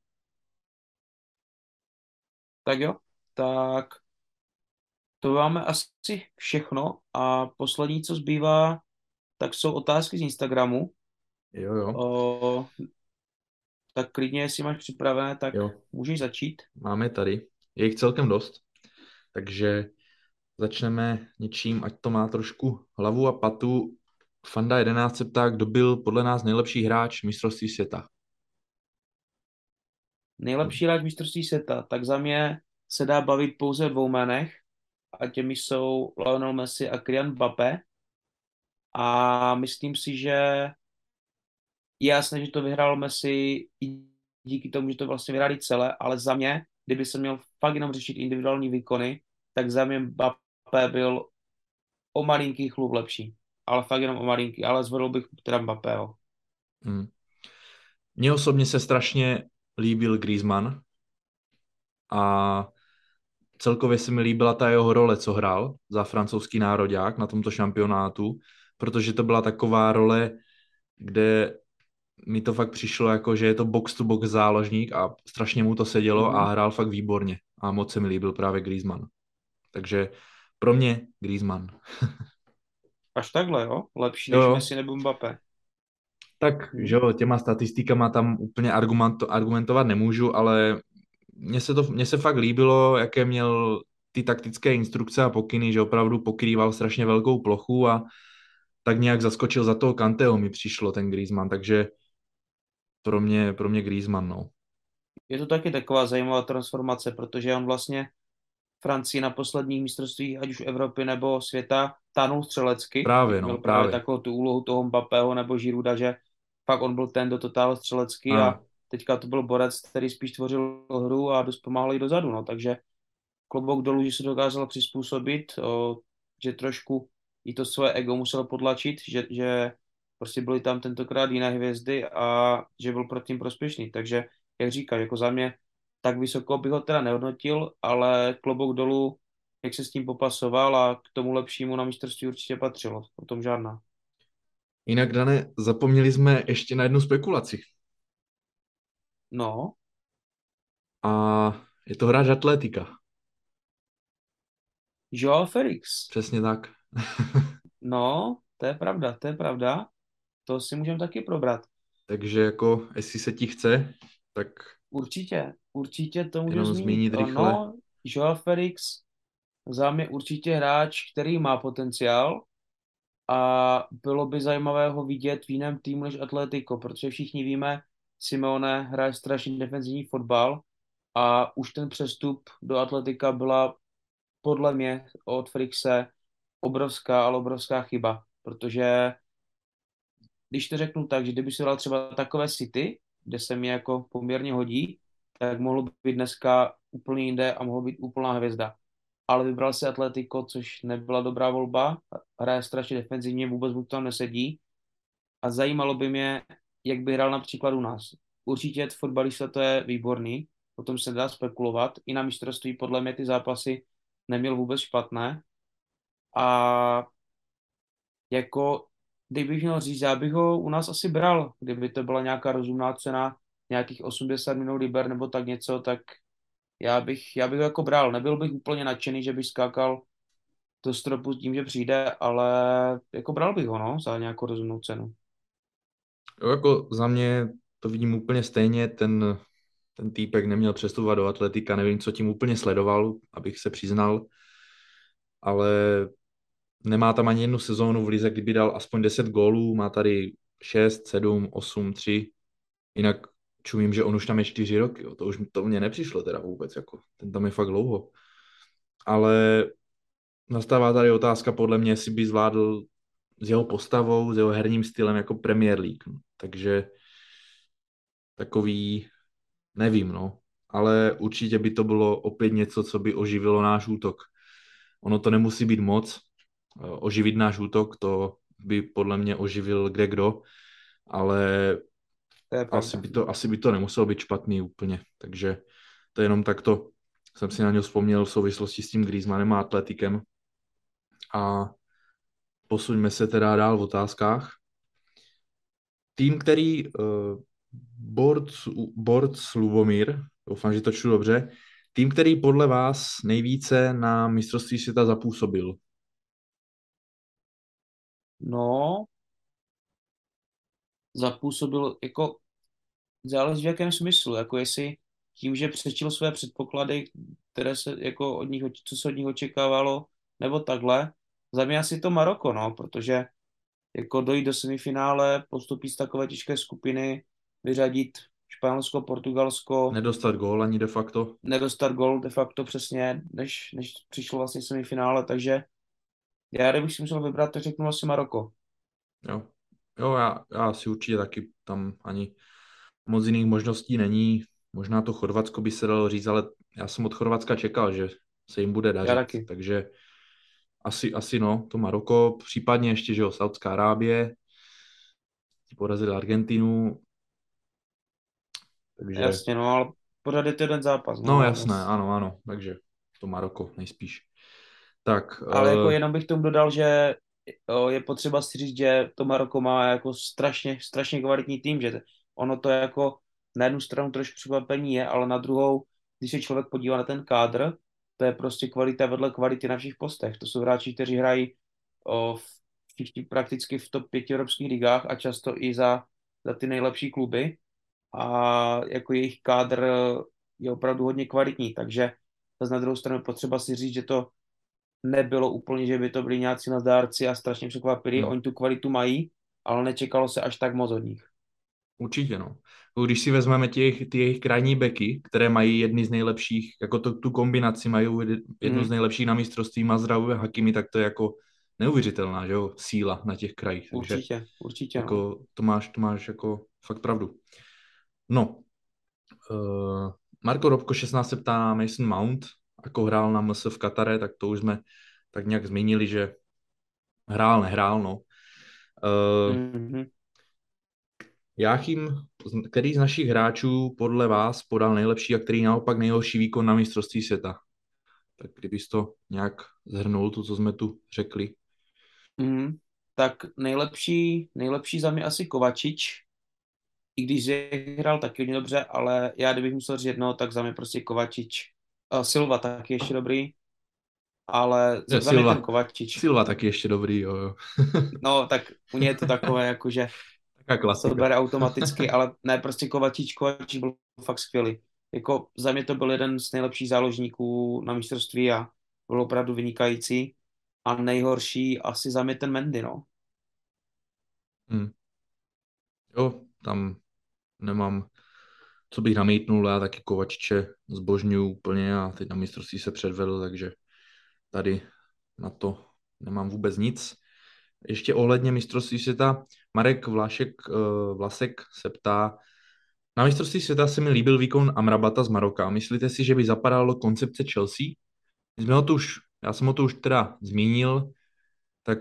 Tak jo, tak to máme asi všechno a poslední, co zbývá, tak jsou otázky z Instagramu. Jo, jo. O, tak klidně, jestli máš připravené, tak jo. Můžeš začít. Máme tady, je jich celkem dost, takže začneme něčím, ať to má trošku hlavu a patu. Fanda jedenáct se ptá, kdo byl podle nás nejlepší hráč mistrovství světa. Nejlepší hráč mistrovství světa, tak za mě se dá bavit pouze v dvou jménech a těmi jsou Lionel Messi a Kylian Mbappé. A myslím si, že je jasné, že to vyhrál Messi i díky tomu, že to vlastně vyhráli celé, ale za mě, kdyby se měl fakt jenom řešit individuální výkony, tak za mě Mbappé byl o malinký chlub lepší. Ale fakt jenom o malinký, ale zvedl bych teda Mbappého. Hmm. Mně osobně se strašně líbil Griezmann a celkově se mi líbila ta jeho role, co hrál za francouzský nároďák na tomto šampionátu, protože to byla taková role, kde mi to fakt přišlo jako, že je to box to box záložník a strašně mu to sedělo hmm. a hrál fakt výborně a moc se mi líbil právě Griezmann. Takže pro mě Griezmann. Až takhle, jo? Lepší, jo. Než Messi nebo Mbappé. Tak, že jo, těma statistikama tam úplně argumentovat nemůžu, ale mně se, to, mně se fakt líbilo, jaké měl ty taktické instrukce a pokyny, že opravdu pokrýval strašně velkou plochu a tak nějak zaskočil za toho Kanteho, mi přišlo ten Griezmann, takže pro mě, pro mě Griezmann, no. Je to taky taková zajímavá transformace, protože on vlastně Francii na posledních mistrovstvích, ať už Evropy nebo světa, táhnul střelecky. Právě, no, byl právě. Právě takovou tu úlohu toho Mbappého nebo Girouda, že pak on byl ten, do totálu střelecký a. a teďka to byl borec, který spíš tvořil hru a dost pomáhal i dozadu, no, takže klobouk dolů, že se dokázal přizpůsobit, o, že trošku i to své ego musel podlačit, že, že prostě byly tam tentokrát jiné hvězdy a že byl pro tím prospěšný, takže jak říkáš, jako za mě tak vysoko bych ho teda nehodnotil, ale klobouk dolů, jak se s tím popasoval a k tomu lepšímu na mistrovství určitě patřilo, o tom žádná. Jinak, Dane, zapomněli jsme ještě na jednu spekulaci. No. A je to hráč atletika. Joao Felix. Přesně tak. No, to je pravda, to je pravda. To si můžeme taky probrat. Takže jako, jestli se ti chce, tak... Určitě, určitě to můžu zmínit. zmínit rychle. No, Joao Felix za mě určitě hráč, který má potenciál a bylo by zajímavé ho vidět v jiném týmu než Atletico, protože všichni víme, Simeone hraje strašně defenzivní fotbal a už ten přestup do Atletika byla podle mě od Frixe obrovská, ale obrovská chyba, protože když to řeknu tak, že kdyby si dal třeba takové City, kde se mi jako poměrně hodí, tak mohlo být dneska úplně jinde a mohlo být úplná hvězda. Ale vybral si Atletico, což nebyla dobrá volba, hraje strašně defenzivně, vůbec mu to tam nesedí a zajímalo by mě, jak by hrál například u nás. Určitě fotbalista to je výborný, o tom se dá spekulovat. I na mistrovství podle mě ty zápasy neměl vůbec špatné. A jako, kdybych měl říct, já bych ho u nás asi bral, kdyby to byla nějaká rozumná cena, nějakých osmdesát milionů liber nebo tak něco, tak já bych, já bych ho jako bral. Nebyl bych úplně nadšený, že bych skákal do stropu s tím, že přijde, ale jako bral bych ho, no, za nějakou rozumnou cenu. Jo, jako za mě to vidím úplně stejně, ten, ten týpek neměl přestupovat do Atletika, nevím, co tím úplně sledoval, abych se přiznal, ale nemá tam ani jednu sezónu v lize, kdyby dal aspoň deset gólů, má tady šest, sedm, osm, tři, jinak čumím, že on už tam je čtyři roky, jo. To už to mně nepřišlo teda vůbec, jako. Ten tam je fakt dlouho, ale nastává tady otázka podle mě, jestli by zvládl s jeho postavou, s jeho herním stylem jako Premier League. Takže takový, nevím, no. Ale určitě by to bylo opět něco, co by oživilo náš útok. Ono to nemusí být moc. Oživit náš útok, to by podle mě oživil kde kdo, ale asi by, to, asi by to nemuselo být špatný úplně. Takže to je jenom takto. Jsem si na něj vzpomněl v souvislosti s tím Griezmannem a Atletikem. A posuňme se teda dál v otázkách. Tým, který uh, Borc Lubomír, doufám, že to čtu dobře, tým, který podle vás nejvíce na mistrovství světa zapůsobil. No, zapůsobil, jako záleží v jakém smyslu, jako jestli tím, že přečil své předpoklady, které se, jako od nich, co se od nich očekávalo, nebo takhle. Za mě asi to Maroko, no, protože jako dojít do semifinále, postupit z takové těžké skupiny, vyřadit Španělsko, Portugalsko. Nedostat gól ani de facto. Nedostat gól de facto přesně, než, než přišlo vlastně semifinále, takže já kdybych si musel vybrat, tak řeknu asi Maroko. Jo, jo já, já si určitě taky, tam ani moc jiných možností není, možná to Chorvatsko by se dalo říct, ale já jsem od Chorvatska čekal, že se jim bude dařit, takže... Asi, asi no, to Maroko, případně ještě, že jo, Saudská Arábie, porazili Argentinu. Takže... Jasně, no, ale pořád je to jeden zápas. No, no jasné, jas... ano, ano, takže to Maroko nejspíš. Tak, ale uh... jako jenom bych tomu dodal, že je potřeba si říct, že to Maroko má jako strašně, strašně kvalitní tým, že ono to jako na jednu stranu trošku překvapení je, ale na druhou, když se člověk podívá na ten kádr, to je prostě kvalita vedle kvality na všech postech. To jsou hráči, kteří hrají o, v, prakticky v top pěti evropských ligách a často i za, za ty nejlepší kluby. A jako jejich kádr je opravdu hodně kvalitní, takže na druhou stranu potřeba si říct, že to nebylo úplně, že by to byli nějací nazdárci a strašně překvapili. No. Oni tu kvalitu mají, ale nečekalo se až tak moc od nich. Určitě, no. Když si vezmeme těch, ty jejich krajní beky, které mají jedny z nejlepších, jako to, tu kombinaci mají jednu mm. z nejlepších na mistrovství Mazraoui a Hakimi, tak to je jako neuvěřitelná, že jo, síla na těch krajích. Takže určitě, určitě. Jako, no. to, máš, to máš jako fakt pravdu. No. Uh, Marko Robko šestnáct se ptá Mason Mount, jako hrál na M S v Katare, tak to už jsme tak nějak zmínili, že hrál, nehrál, no. Uh, mm-hmm. Jáchym, který z našich hráčů podle vás podal nejlepší a který naopak nejhorší výkon na mistrovství světa? Tak kdybys to nějak zhrnul, to, co jsme tu řekli. Mm, tak nejlepší, nejlepší za mě asi Kovačič, i když Ziyech hrál taky hodně dobře, ale já kdybych musel říct jedno, tak za mě prostě Kovačič. A Silva taky ještě dobrý, ale je, za Silva, mě ten Kovačič. Silva taky ještě dobrý, jo, jo. No, tak u něj je to takové, jakože to bere automaticky, ale ne, prostě Kovačič, Kovačič byl fakt skvělý. Jako za mě to byl jeden z nejlepších záložníků na mistrovství a byl opravdu vynikající. A nejhorší asi za mě ten Mendy, no. Hmm. Jo, tam nemám, co bych namítnul, já taky Kovačiče zbožňuju úplně a teď na mistrovství se předvedl, takže tady na to nemám vůbec nic. Ještě ohledně mistrovství světa, Marek Vlášek, Vlasek se ptá, na mistrovství světa se mi líbil výkon Amrabata z Maroka. Myslíte si, že by zapadalo koncepce Chelsea? My jsme ho to už, já jsem ho to už teda zmínil, tak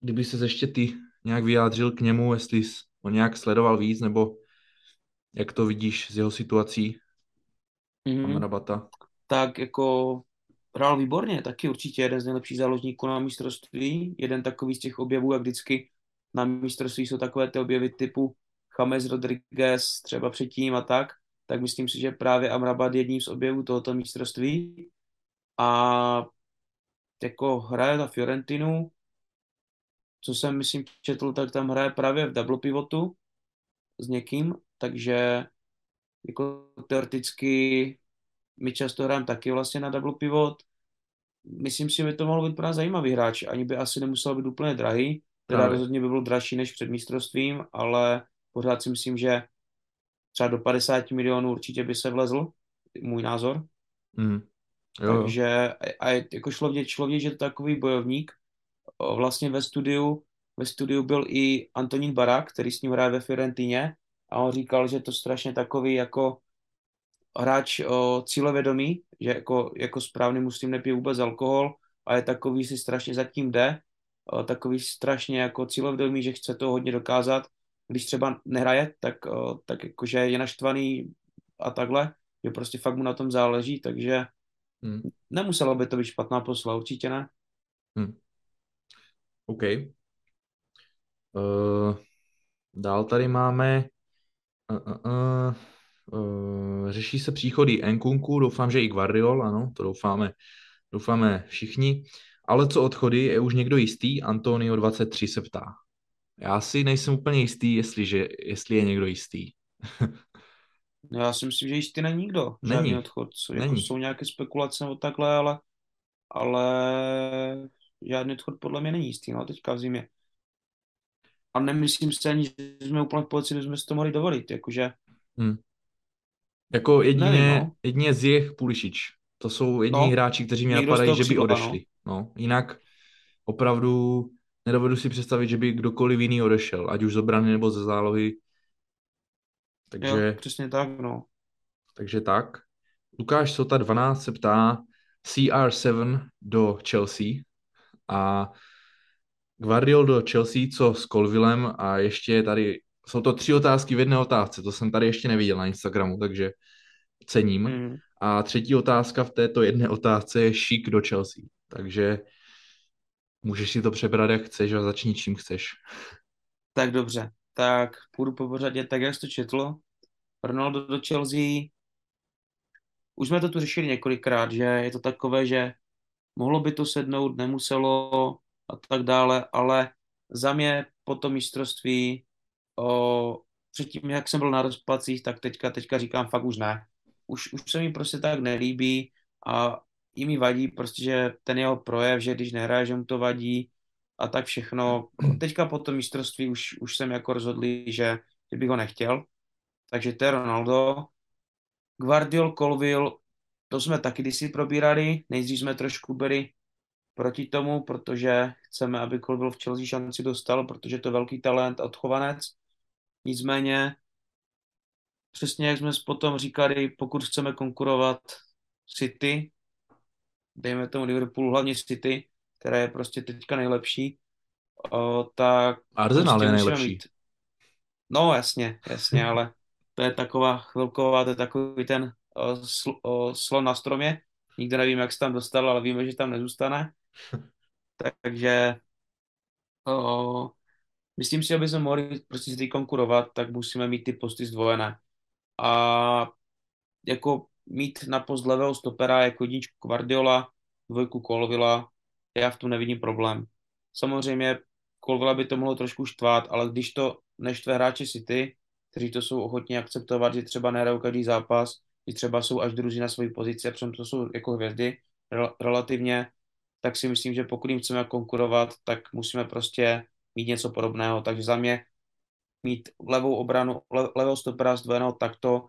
kdyby se ještě ty nějak vyjádřil k němu, jestli jsi ho nějak sledoval víc, nebo jak to vidíš z jeho situací mm-hmm. Amrabata? Tak jako hrál výborně, taky určitě jeden z nejlepších záložníků na mistrovství, jeden takový z těch objevů, jak vždycky na mistrovství jsou takové ty objevy typu James Rodriguez třeba předtím a tak, tak myslím si, že právě Amrabat je jedním z objevů tohoto mistrovství a jako hraje za Fiorentinu, co jsem myslím četl, tak tam hraje právě v double pivotu s někým, takže jako teoreticky my často hrajeme taky vlastně na double pivot. Myslím si, že by to mohlo být pro nás zajímavý hráč. Ani by asi nemusel být úplně drahý. Teda no. Rozhodně by byl dražší než před mistrovstvím, ale pořád si myslím, že třeba do padesát milionů určitě by se vlezl. Můj názor. Mm. Jo. Takže a jako šlo vidět, šlo vidět, že to takový bojovník. Vlastně ve studiu, ve studiu byl i Antonín Barák, který s ním hraje ve Fiorentině a on říkal, že to strašně takový jako hráč o, cílevědomý, že jako, jako správný muslim nepije vůbec alkohol a je takový, si strašně zatím jde, o, takový strašně jako cílevědomý, že chce to hodně dokázat. Když třeba nehraje, tak, o, tak jakože je naštvaný a takhle, že prostě fakt mu na tom záleží, takže hmm. nemuselo by to být špatná posla, určitě ne. Hmm. OK. Uh, dál tady máme uh, uh, uh. Řeší se příchody Nkunku, doufám, že i Gvardiol, ano, to doufáme, doufáme všichni, ale co odchody, je už někdo jistý? Antonio dvacet tři se ptá. Já si nejsem úplně jistý, jestliže, jestli je někdo jistý. Já si myslím, že jistý není nikdo, žádný není. Odchod. Jako není. Jsou nějaké spekulace nebo takhle, ale, ale žádný odchod podle mě není jistý, no, teďka v zimě. A nemyslím si ani, že jsme úplně v polici, že jsme si to mohli dovolit, jakože hmm. Jako jedině, ne, no. jedině Ziyech, Pulisic. To jsou jediní no, hráči, kteří mi napadají, že by odešli. No. Jinak opravdu nedovedu si představit, že by kdokoliv jiný odešel, ať už z obrany nebo ze zálohy. Takže jo, přesně tak, no. Takže tak. Lukáš Sota dvanáct se ptá C R sedm do Chelsea a Gvardiol do Chelsea, co s Colvillem a ještě tady jsou to tři otázky v jedné otázce, to jsem tady ještě neviděl na Instagramu, takže cením. Mm. A třetí otázka v této jedné otázce je šik do Chelsea, takže můžeš si to přebrat, jak chceš a začni čím chceš. Tak dobře, tak půjdu po pořadě, tak jak jsi to četl. Ronaldo do Chelsea, už jsme to tu řešili několikrát, že je to takové, že mohlo by to sednout, nemuselo a tak dále, ale za mě po tom mistrovství O, předtím, jak jsem byl na rozpacích, tak teďka, teďka říkám fakt už ne. Už, už se mi prostě tak nelíbí a i mi vadí, protože ten jeho projev, že když nehraje, že mu to vadí a tak všechno. Teďka po tom mistrovství už, už jsem jako rozhodlý, že, že bych ho nechtěl. Takže to je Ronaldo. Gvardiol, Colville, to jsme taky kdysi probírali. Nejdřív jsme trošku byli proti tomu, protože chceme, aby Colville v Chelsea šanci dostal, protože to je velký talent a odchovanec. Nicméně, přesně jak jsme potom říkali, pokud chceme konkurovat City, dejme tomu Liverpoolu, hlavně City, která je prostě teďka nejlepší, o, tak... Arsenal prostě je nejlepší. Mít... No jasně, jasně, ale to je taková chvilková, to je takový ten o, sl, o, slon na stromě. Nikdo nevím, jak se tam dostal, ale víme, že tam nezůstane. Takže o, myslím si, aby jsme mohli prostě si konkurovat, tak musíme mít ty posty zdvojené. A jako mít na post levého stopera jako jedničku Guardiola, dvojku Colvilla, já v tom nevidím problém. Samozřejmě Colvilla by to mohlo trošku štvát, ale když to neštve hráči City, kteří to jsou ochotní akceptovat, že třeba nehrajou každý zápas, že třeba jsou až druzí na své pozici, a přitom to jsou jako hvězdy rel- relativně, tak si myslím, že pokud jim chceme konkurovat, tak musíme prostě mít něco podobného. Takže za mě mít levou obranu, le- levou stopera zdvojenou takto,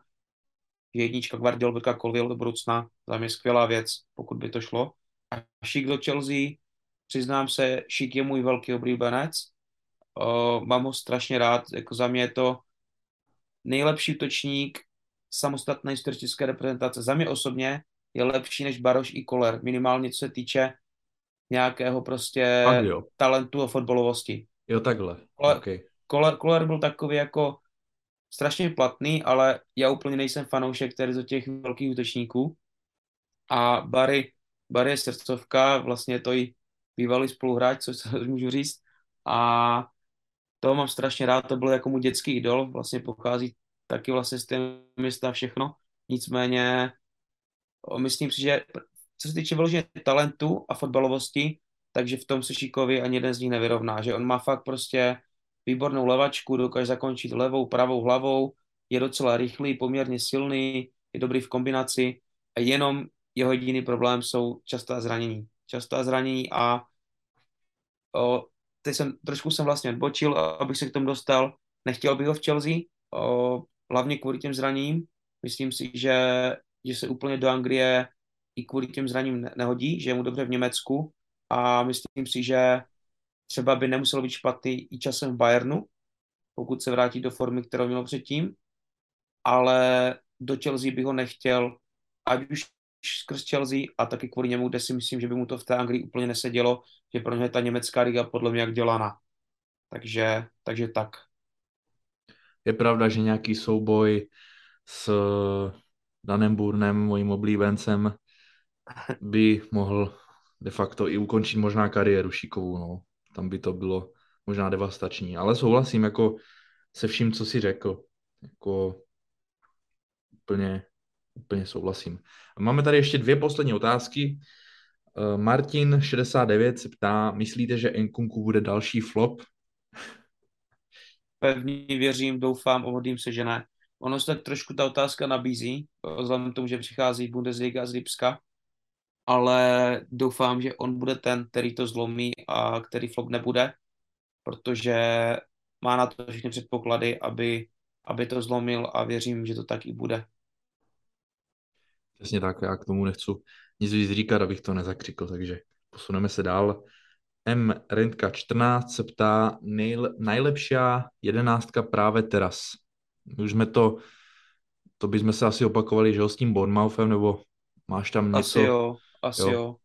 jednička Guardiolka Colville do budoucna, za mě skvělá věc, pokud by to šlo. A šik do Chelsea, přiznám se, šik je můj velký oblíbenec. O, mám ho strašně rád, jako za mě je to nejlepší útočník samostatné historické reprezentace. Za mě osobně je lepší než Baroš i Koller, minimálně co se týče nějakého prostě talentu a fotbalovosti. Jo, takhle. Koller, okay. Koller, Koller byl takový jako strašně platný, ale já úplně nejsem fanoušek tady do těch velkých útočníků. A Barry Barry je srdcovka, vlastně to i bývalý spoluhráč, co se můžu říct. A toho mám strašně rád, to byl jako můj dětský idol, vlastně pochází taky vlastně z té města všechno. Nicméně myslím si, že co se týče vyloženě talentu a fotbalovosti, takže v tom se Šíkovi ani jeden z nich nevyrovná, že on má fakt prostě výbornou levačku, dokáže zakončit levou, pravou hlavou, je docela rychlý, poměrně silný, je dobrý v kombinaci a jenom jeho jediný problém jsou častá zranění. Častá zranění a o, teď jsem, trošku jsem vlastně odbočil, abych se k tomu dostal. Nechtěl bych ho v Chelsea, o, hlavně kvůli těm zraněním. Myslím si, že, že se úplně do Anglie i kvůli těm zraním ne- nehodí, že je mu dobře v Německu a myslím si, že třeba by nemuselo být špatný i časem v Bayernu, pokud se vrátí do formy, kterou měl předtím, ale do Chelsea bych ho nechtěl, ať už skrz Chelsea a taky kvůli němu, kde si myslím, že by mu to v té Anglii úplně nesedělo, že pro ně je ta německá liga podle mě jak dělaná. Takže, takže tak. Je pravda, že nějaký souboj s Danem Burnem, mojím oblíbencem, by mohl de facto i ukončit možná kariéru Šíkovou, no. Tam by to bylo možná devastační, ale souhlasím jako se vším, co jsi řekl. Jako úplně, úplně souhlasím. Máme tady ještě dvě poslední otázky. Martin šedesát devět se ptá, myslíte, že Nkunku bude další flop? Pevně věřím, doufám, ohodím se, že ne. Ono se trošku ta otázka nabízí, vzhledem k tomu, že přichází Bundesliga z Lipska, ale doufám, že on bude ten, který to zlomí a který flop nebude, protože má na to všechny předpoklady, aby, aby to zlomil a věřím, že to tak i bude. Přesně tak, já k tomu nechci nic víc říkat, abych to nezakřikl, takže posuneme se dál. M. Rentka čtrnáct se ptá, nejl- nejlepší jedenáctka právě teraz. Už jsme to, to bychom se asi opakovali, že jo, s tím Bournemouthem, nebo máš tam něco? Asi jo. Asi jo. jo.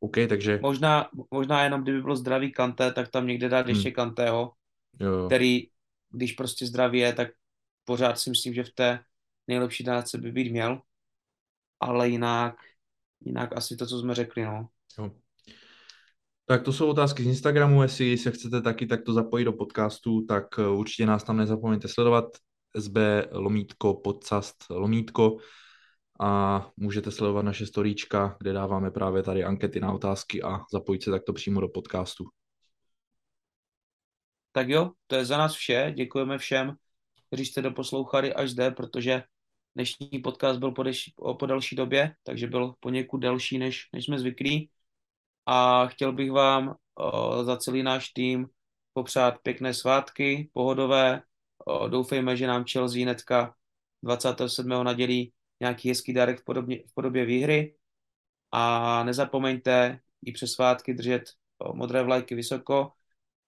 Okay, takže... možná, možná jenom, kdyby bylo zdravý Kanté, tak tam někde dát hmm. ještě Kantého, jo. Který, když prostě zdravý je, tak pořád si myslím, že v té nejlepší dálce by být měl. Ale jinak, jinak asi to, co jsme řekli, no. Jo. Tak to jsou otázky z Instagramu, jestli se chcete taky takto zapojit do podcastu, tak určitě nás tam nezapomeňte sledovat. SB lomítko, podcast lomítko. A můžete sledovat naše storíčka, kde dáváme právě tady ankety na otázky a zapojit se takto přímo do podcastu. Tak jo, to je za nás vše. Děkujeme všem, kteří jste doposlouchali až zde, protože Dnešní podcast byl po, deši, po další době, takže byl poněkud delší, než, než jsme zvyklí. A chtěl bych vám o, za celý náš tým popřát pěkné svátky, pohodové. O, doufejme, že nám Chelsea hnedka dvacátého sedmého nadělí nějaký hezký dárek v podobě, v podobě výhry. A nezapomeňte i přes svátky držet o, modré vlajky vysoko,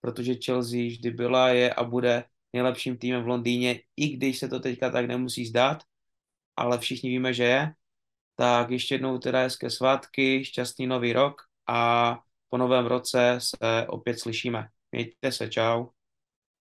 protože Chelsea vždy byla, je a bude nejlepším týmem v Londýně, i když se to teďka tak nemusí zdát, ale všichni víme, že je. Tak ještě jednou teda hezké svátky, šťastný nový rok a po novém roce se opět slyšíme. Mějte se, čau.